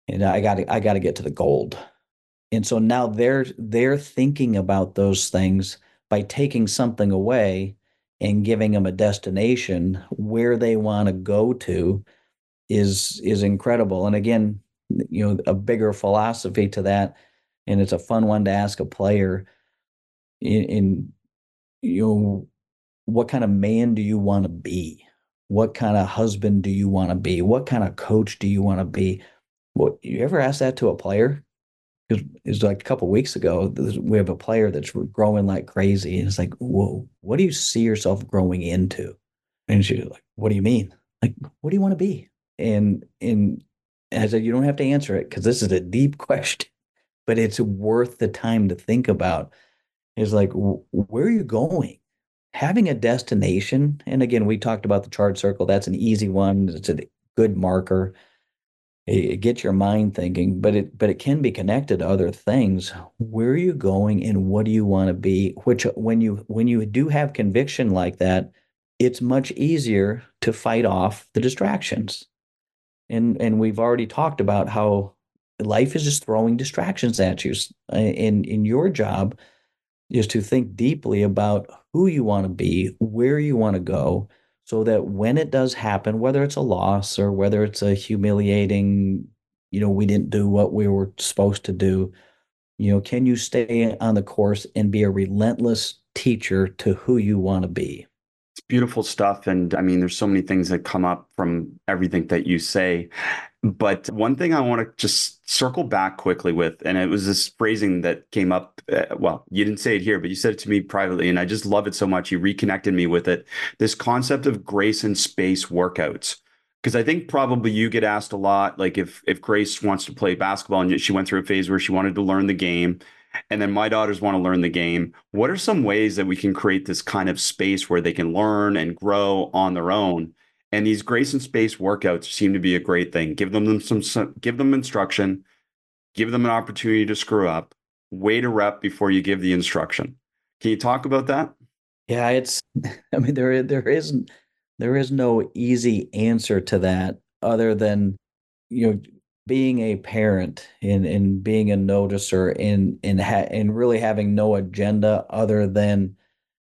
And I gotta get to the gold. And so now they're thinking about those things by taking something away and giving them a destination where they want to go to is incredible. And again, a bigger philosophy to that. And it's a fun one to ask a player in what kind of man do you want to be? What kind of husband do you want to be? What kind of coach do you want to be? You ever ask that to a player? because it's like a couple of weeks ago, we have a player that's growing like crazy. And it's like, whoa, what do you see yourself growing into? And she's like, what do you mean? Like, what do you want to be? And I said, you don't have to answer it because this is a deep question, but it's worth the time to think about. It's like, where are you going? Having a destination. And again, we talked about the charred circle. That's an easy one. It's a good marker. It gets your mind thinking, but it can be connected to other things. Where are you going and what do you want to be? Which when you do have conviction like that, it's much easier to fight off the distractions. And we've already talked about how life is just throwing distractions at you. And your job is to think deeply about who you want to be, where you want to go, so that when it does happen, whether it's a loss or whether it's a humiliating, we didn't do what we were supposed to do, can you stay on the course and be a relentless teacher to who you want to be? It's beautiful stuff. And I mean, there's so many things that come up from everything that you say. But one thing I want to just circle back quickly with, and it was this phrasing that came up. Well, you didn't say it here, but you said it to me privately, and I just love it so much. You reconnected me with it. This concept of grace and space workouts, because I think probably you get asked a lot, like if Grace wants to play basketball and she went through a phase where she wanted to learn the game, and then my daughters want to learn the game. What are some ways that we can create this kind of space where they can learn and grow on their own? And these grace and space workouts seem to be a great thing. Give them some, give them instruction, give them an opportunity to screw up, wait a rep before you give the instruction. Can you talk about that? Yeah, there is no easy answer to that other than, being a parent and being a noticer and really having no agenda other than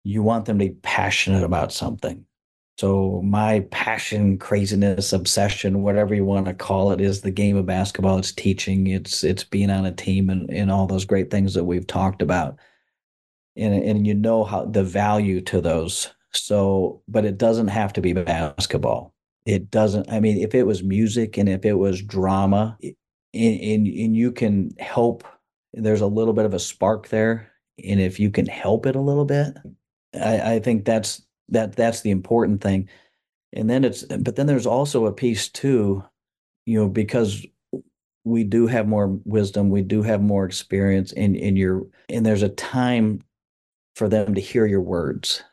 you want them to be passionate about something. So my passion, craziness, obsession, whatever you want to call it, is the game of basketball. It's teaching. It's being on a team and all those great things that we've talked about. And how the value to those. So, but it doesn't have to be basketball. It doesn't. I mean, if it was music and if it was drama, and you can help, there's a little bit of a spark there. And if you can help it a little bit, I think that's the important thing. And then but then there's also a piece too, because we do have more wisdom, we do have more experience and there's a time for them to hear your words.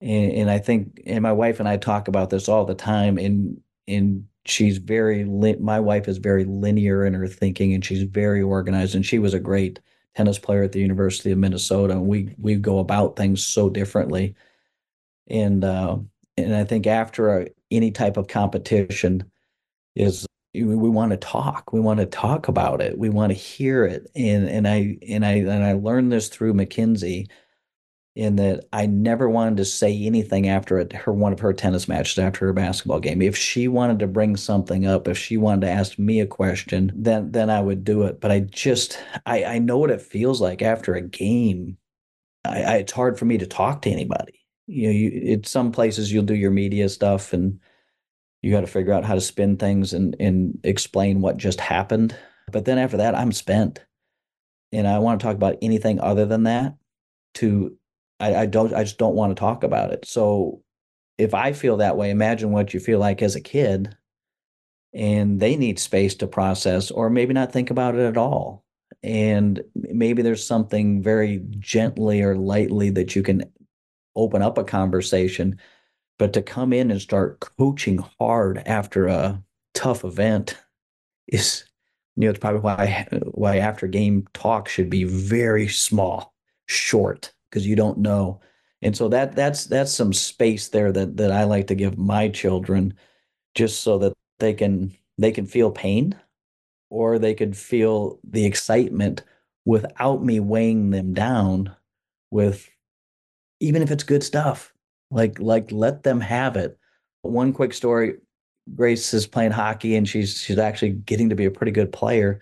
And I think, and my wife and I talk about this all the time, and she's my wife is very linear in her thinking, and she's very organized, and she was a great tennis player at the University of Minnesota. And we go about things so differently. And I think after any type of competition is we want to talk. We want to talk about it. We want to hear it. And I learned this through Mackenzie, in that I never wanted to say anything after one of her tennis matches, after her basketball game. If she wanted to bring something up, if she wanted to ask me a question, then I would do it. But I know what it feels like after a game. It's hard for me to talk to anybody. Some places you'll do your media stuff and you got to figure out how to spin things and explain what just happened. But then after that, I'm spent. And I want to talk about anything other than that. I just don't want to talk about it. So if I feel that way, imagine what you feel like as a kid, and they need space to process or maybe not think about it at all. And maybe there's something very gently or lightly that you can open up a conversation, but to come in and start coaching hard after a tough event is, it's probably why after game talk should be very small, short, because you don't know. And so that's some space there that I like to give my children, just so that they can feel pain, or they could feel the excitement without me weighing them down with, even if it's good stuff, like let them have it. One quick story, Grace is playing hockey and she's actually getting to be a pretty good player.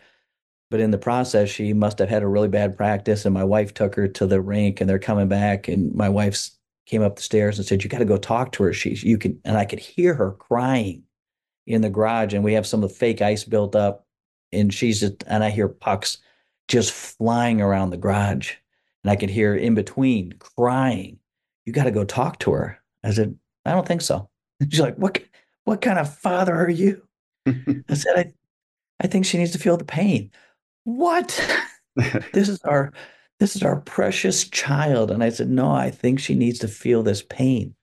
But in the process, she must have had a really bad practice, and my wife took her to the rink and they're coming back. And my wife came up the stairs and said, "You got to go talk to her. And I could hear her crying in the garage, and we have some of the fake ice built up, and I hear pucks. just flying around the garage. And I could hear in between crying, "You got to go talk to her." I said, "I don't think so." And she's like, what kind of father are you?" I said, I think she needs to feel the pain." "What?" This is our precious child. And I said, "No, I think she needs to feel this pain."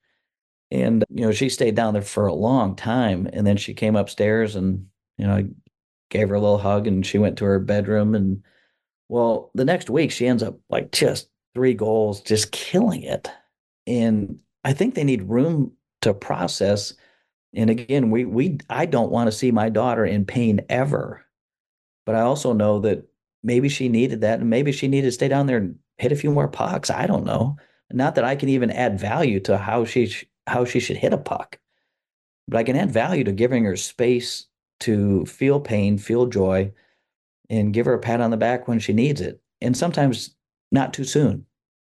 And, she stayed down there for a long time. And then she came upstairs and, I gave her a little hug and she went to her bedroom. And, well, the next week she ends up like just 3 goals, just killing it. And I think they need room to process. And again, I don't want to see my daughter in pain ever. But I also know that maybe she needed that. And maybe she needed to stay down there and hit a few more pucks. I don't know. Not that I can even add value to how she should hit a puck. But I can add value to giving her space to feel pain, feel joy, and give her a pat on the back when she needs it. And sometimes not too soon.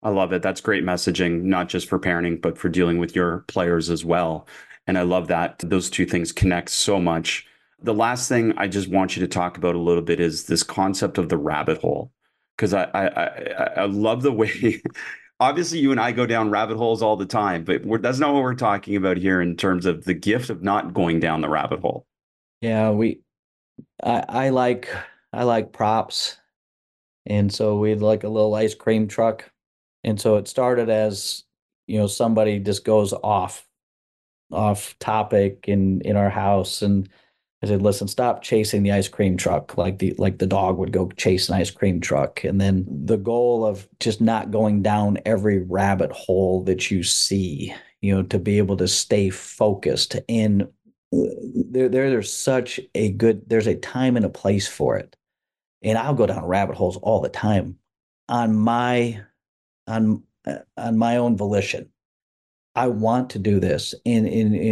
I love it. That's great messaging, not just for parenting, but for dealing with your players as well. And I love that those two things connect so much. The last thing I just want you to talk about a little bit is this concept of the rabbit hole. Because I love the way... Obviously, you and I go down rabbit holes all the time, but that's not what we're talking about here in terms of the gift of not going down the rabbit hole. Yeah, I like props. And so we had like a little ice cream truck. And so it started as, somebody just goes off topic in our house. And I said, "Listen, stop chasing the ice cream truck like the dog would go chase an ice cream truck." And then the goal of just not going down every rabbit hole that you see, to be able to stay focused. And there's such a good, there's a time and a place for it. And I'll go down rabbit holes all the time on my own volition. I want to do this. And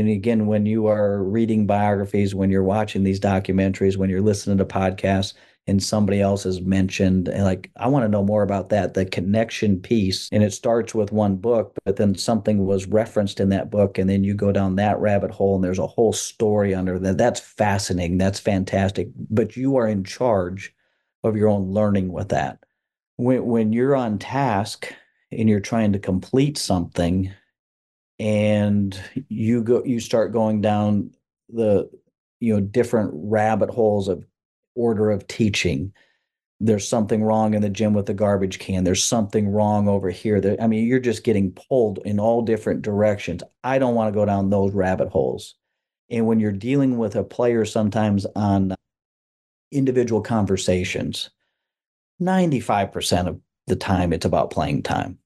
again, when you are reading biographies, when you're watching these documentaries, when you're listening to podcasts and somebody else has mentioned, and like, I want to know more about that, the connection piece. And it starts with one book, but then something was referenced in that book. And then you go down that rabbit hole and there's a whole story under that. That's fascinating. That's fantastic. But you are in charge of your own learning with that. When you're on task and you're trying to complete something, and you start going down the, different rabbit holes of order of teaching. There's something wrong in the gym with the garbage can. There's something wrong over here. You're just getting pulled in all different directions. I don't want to go down those rabbit holes. And when you're dealing with a player sometimes on individual conversations, 95% of the time it's about playing time.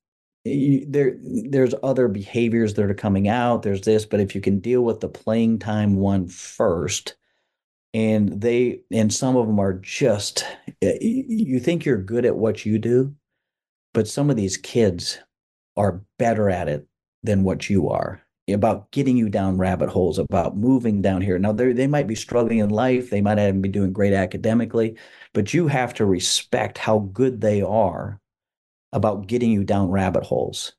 There's other behaviors that are coming out. There's this, but if you can deal with the playing time one first, and some of them are just, you think you're good at what you do, but some of these kids are better at it than what you are. About getting you down rabbit holes, about moving down here. Now they might be struggling in life, they might not be doing great academically, but you have to respect how good they are about getting you down rabbit holes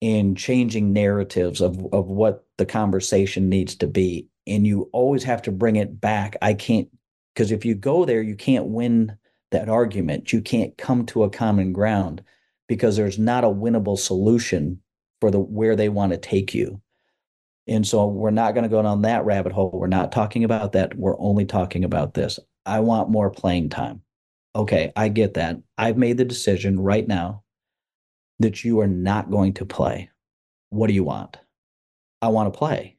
and changing narratives of what the conversation needs to be. And you always have to bring it back. Because if you go there, you can't win that argument. You can't come to a common ground because there's not a winnable solution for where they want to take you. And so we're not going to go down that rabbit hole. We're not talking about that. We're only talking about this. I want more playing time. Okay, I get that. I've made the decision right now that you are not going to play. What do you want? I want to play.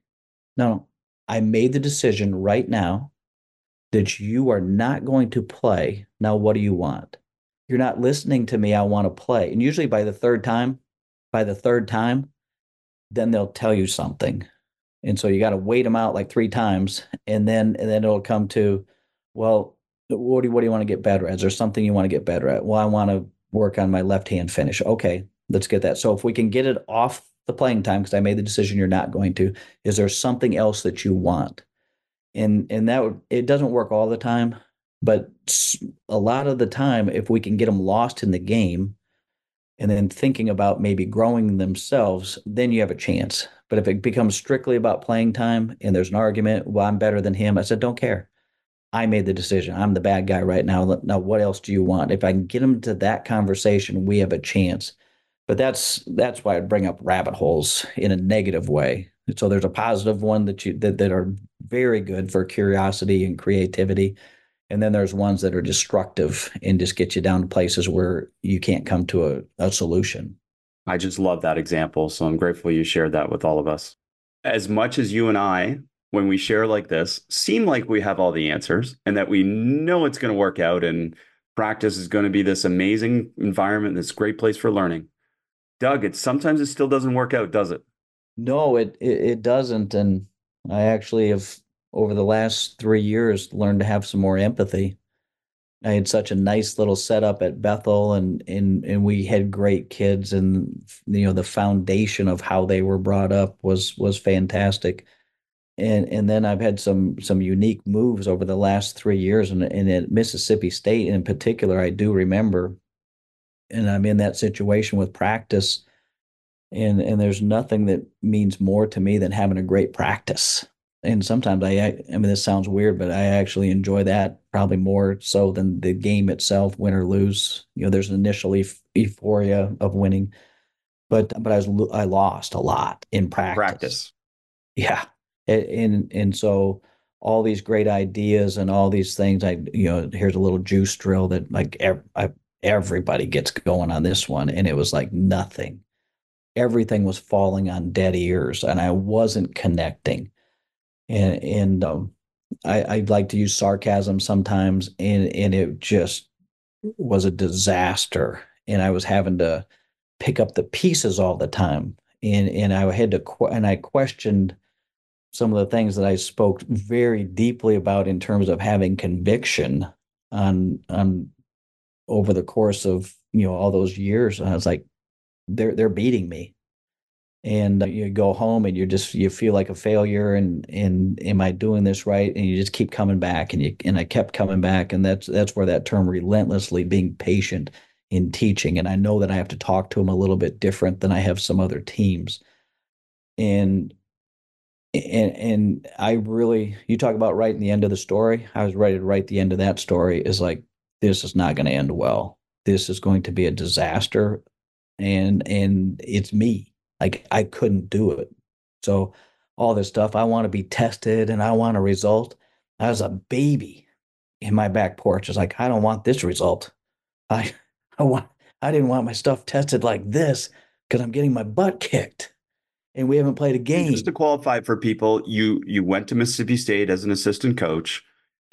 No, I made the decision right now that you are not going to play. Now, what do you want? You're not listening to me. I want to play. And usually by the third time, then they'll tell you something. And so you got to wait them out like 3 times. And then it'll come to, well, what do you want to get better at? Is there something you want to get better at? Well, I want to work on my left hand finish. Okay, let's get that. So if we can get it off the playing time, because I made the decision you're not going to, is there something else that you want? And it doesn't work all the time, but a lot of the time, if we can get them lost in the game and then thinking about maybe growing themselves, then you have a chance. But if it becomes strictly about playing time and there's an argument, well, I'm better than him, I said, don't care. I made the decision. I'm the bad guy right now. Now, what else do you want? If I can get them to that conversation, we have a chance. But that's why I bring up rabbit holes in a negative way. So there's a positive one that are very good for curiosity and creativity. And then there's ones that are destructive and just get you down to places where you can't come to a solution. I just love that example. So I'm grateful you shared that with all of us. As much as you and I, when we share like this, seem like we have all the answers and that we know it's going to work out and practice is going to be this amazing environment, this great place for learning. Doug, sometimes it still doesn't work out, does it? No, it doesn't. And I actually have, over the last 3 years, learned to have some more empathy. I had such a nice little setup at Bethel, and we had great kids, and the foundation of how they were brought up was fantastic. And then I've had some unique moves over the last 3 years, and at Mississippi State in particular, I do remember, and I'm in that situation with practice, and there's nothing that means more to me than having a great practice. And sometimes I mean, this sounds weird, but I actually enjoy that probably more so than the game itself, win or lose. There's an initial euphoria of winning, but I lost a lot in practice. Yeah. And so all these great ideas and all these things, here's a little juice drill that like everybody gets going on this one. And it was like nothing. Everything was falling on dead ears and I wasn't connecting. And I'd like to use sarcasm sometimes, and it just was a disaster. And I was having to pick up the pieces all the time, and I had to, and I questioned some of the things that I spoke very deeply about in terms of having conviction on over the course of all those years. And I was like, they're beating me. And you go home and you feel like a failure. And am I doing this right? And you just keep coming back. And I kept coming back. And that's where that term relentlessly being patient in teaching. And I know that I have to talk to them a little bit different than I have some other teams. And I really, you talk about writing the end of the story. I was ready to write the end of that story. Is like, this is not going to end well. This is going to be a disaster. And it's me. Like I couldn't do it. So all this stuff, I want to be tested and I want a result. I was a baby in my back porch. It's like, I don't want this result. I didn't want my stuff tested like this because I'm getting my butt kicked and we haven't played a game. Just to qualify for people, you went to Mississippi State as an assistant coach,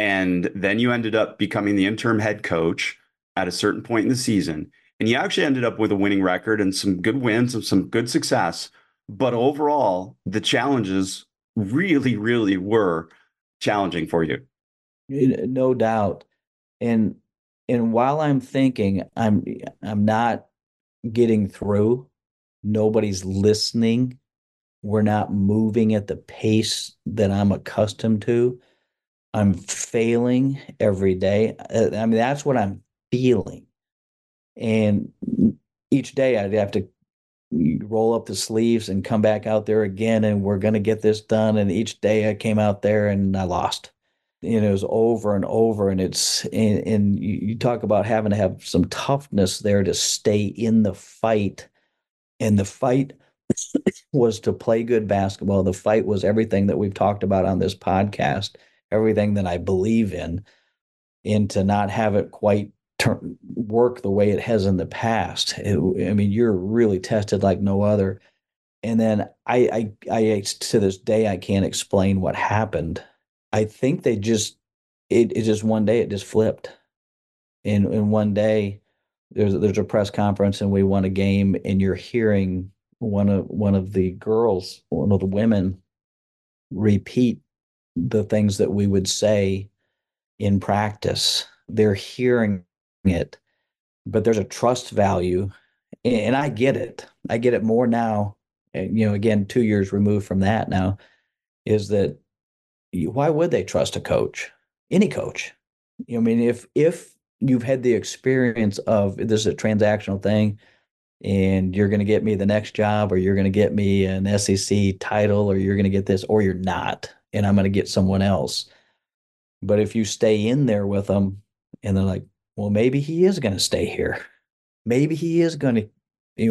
and then you ended up becoming the interim head coach at a certain point in the season. And you actually ended up with a winning record and some good wins and some good success. But overall, the challenges really, really were challenging for you. No doubt. And while I'm thinking I'm not getting through, nobody's listening, we're not moving at the pace that I'm accustomed to, I'm failing every day. I mean, that's what I'm feeling. And each day I'd have to roll up the sleeves and come back out there again, and we're going to get this done. And each day I came out there and I lost. It was over and over. And you talk about having to have some toughness there to stay in the fight. And the fight was to play good basketball. The fight was everything that we've talked about on this podcast, everything that I believe in, and to not have it quite work the way it has in the past. You're really tested like no other. And then I to this day, I can't explain what happened. I think they just, it just one day it just flipped. And one day there's a press conference and we won a game, and you're hearing one of the girls, one of the women, repeat the things that we would say in practice. They're hearing it, but there's a trust value, and I get it more now, and again, 2 years removed from that now, is that why would they trust a coach, any coach? If you've had the experience of this is a transactional thing, and you're going to get me the next job, or you're going to get me an SEC title, or you're going to get this, or you're not, and I'm going to get someone else. But if you stay in there with them and they're like, well, maybe he is going to stay here. Maybe he is going to,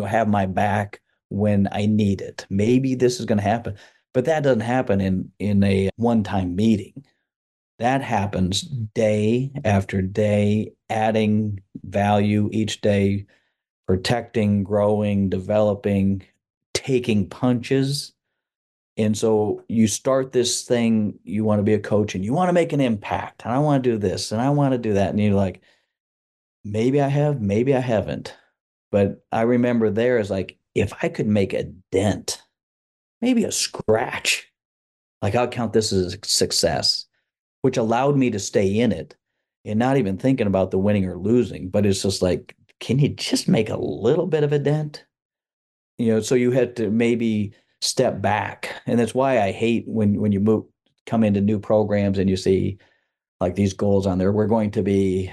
have my back when I need it. Maybe this is going to happen. But that doesn't happen in a one-time meeting. That happens day after day, adding value each day, protecting, growing, developing, taking punches. And so you start this thing, you want to be a coach and you want to make an impact. And I want to do this and I want to do that. And you're like, maybe I have, maybe I haven't. But I remember there is like, if I could make a dent, maybe a scratch, like I'll count this as a success, which allowed me to stay in it and not even thinking about the winning or losing. But it's just like, can you just make a little bit of a dent? So you had to maybe step back. And that's why I hate when you come into new programs and you see like these goals on there. We're going to be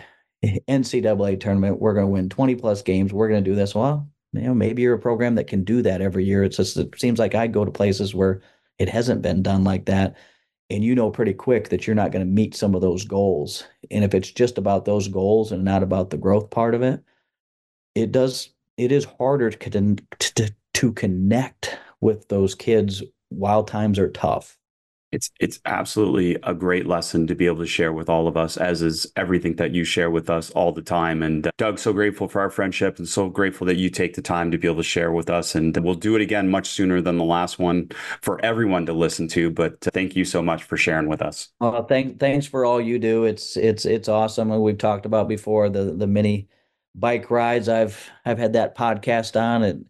NCAA tournament. We're going to win 20 plus games. We're going to do this. Well, maybe you're a program that can do that every year. It seems like I go to places where it hasn't been done like that. And pretty quick that you're not going to meet some of those goals. And if it's just about those goals and not about the growth part of it, it is harder to connect with those kids while times are tough. It's absolutely a great lesson to be able to share with all of us, as is everything that you share with us all the time. And Doug, so grateful for our friendship and so grateful that you take the time to be able to share with us. And we'll do it again much sooner than the last one for everyone to listen to. But thank you so much for sharing with us. Thanks for all you do. It's awesome. And we've talked about before the mini bike rides. I've had that podcast on, and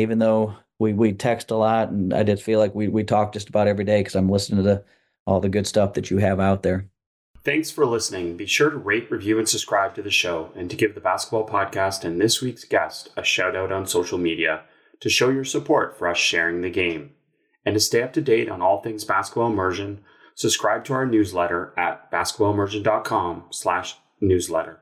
even though we text a lot, and I just feel like we talk just about every day because I'm listening to all the good stuff that you have out there. Thanks for listening. Be sure to rate, review, and subscribe to the show, and to give the basketball podcast and this week's guest a shout out on social media to show your support for us sharing the game. And to stay up to date on all things basketball immersion, subscribe to our newsletter at basketballimmersion.com/newsletter.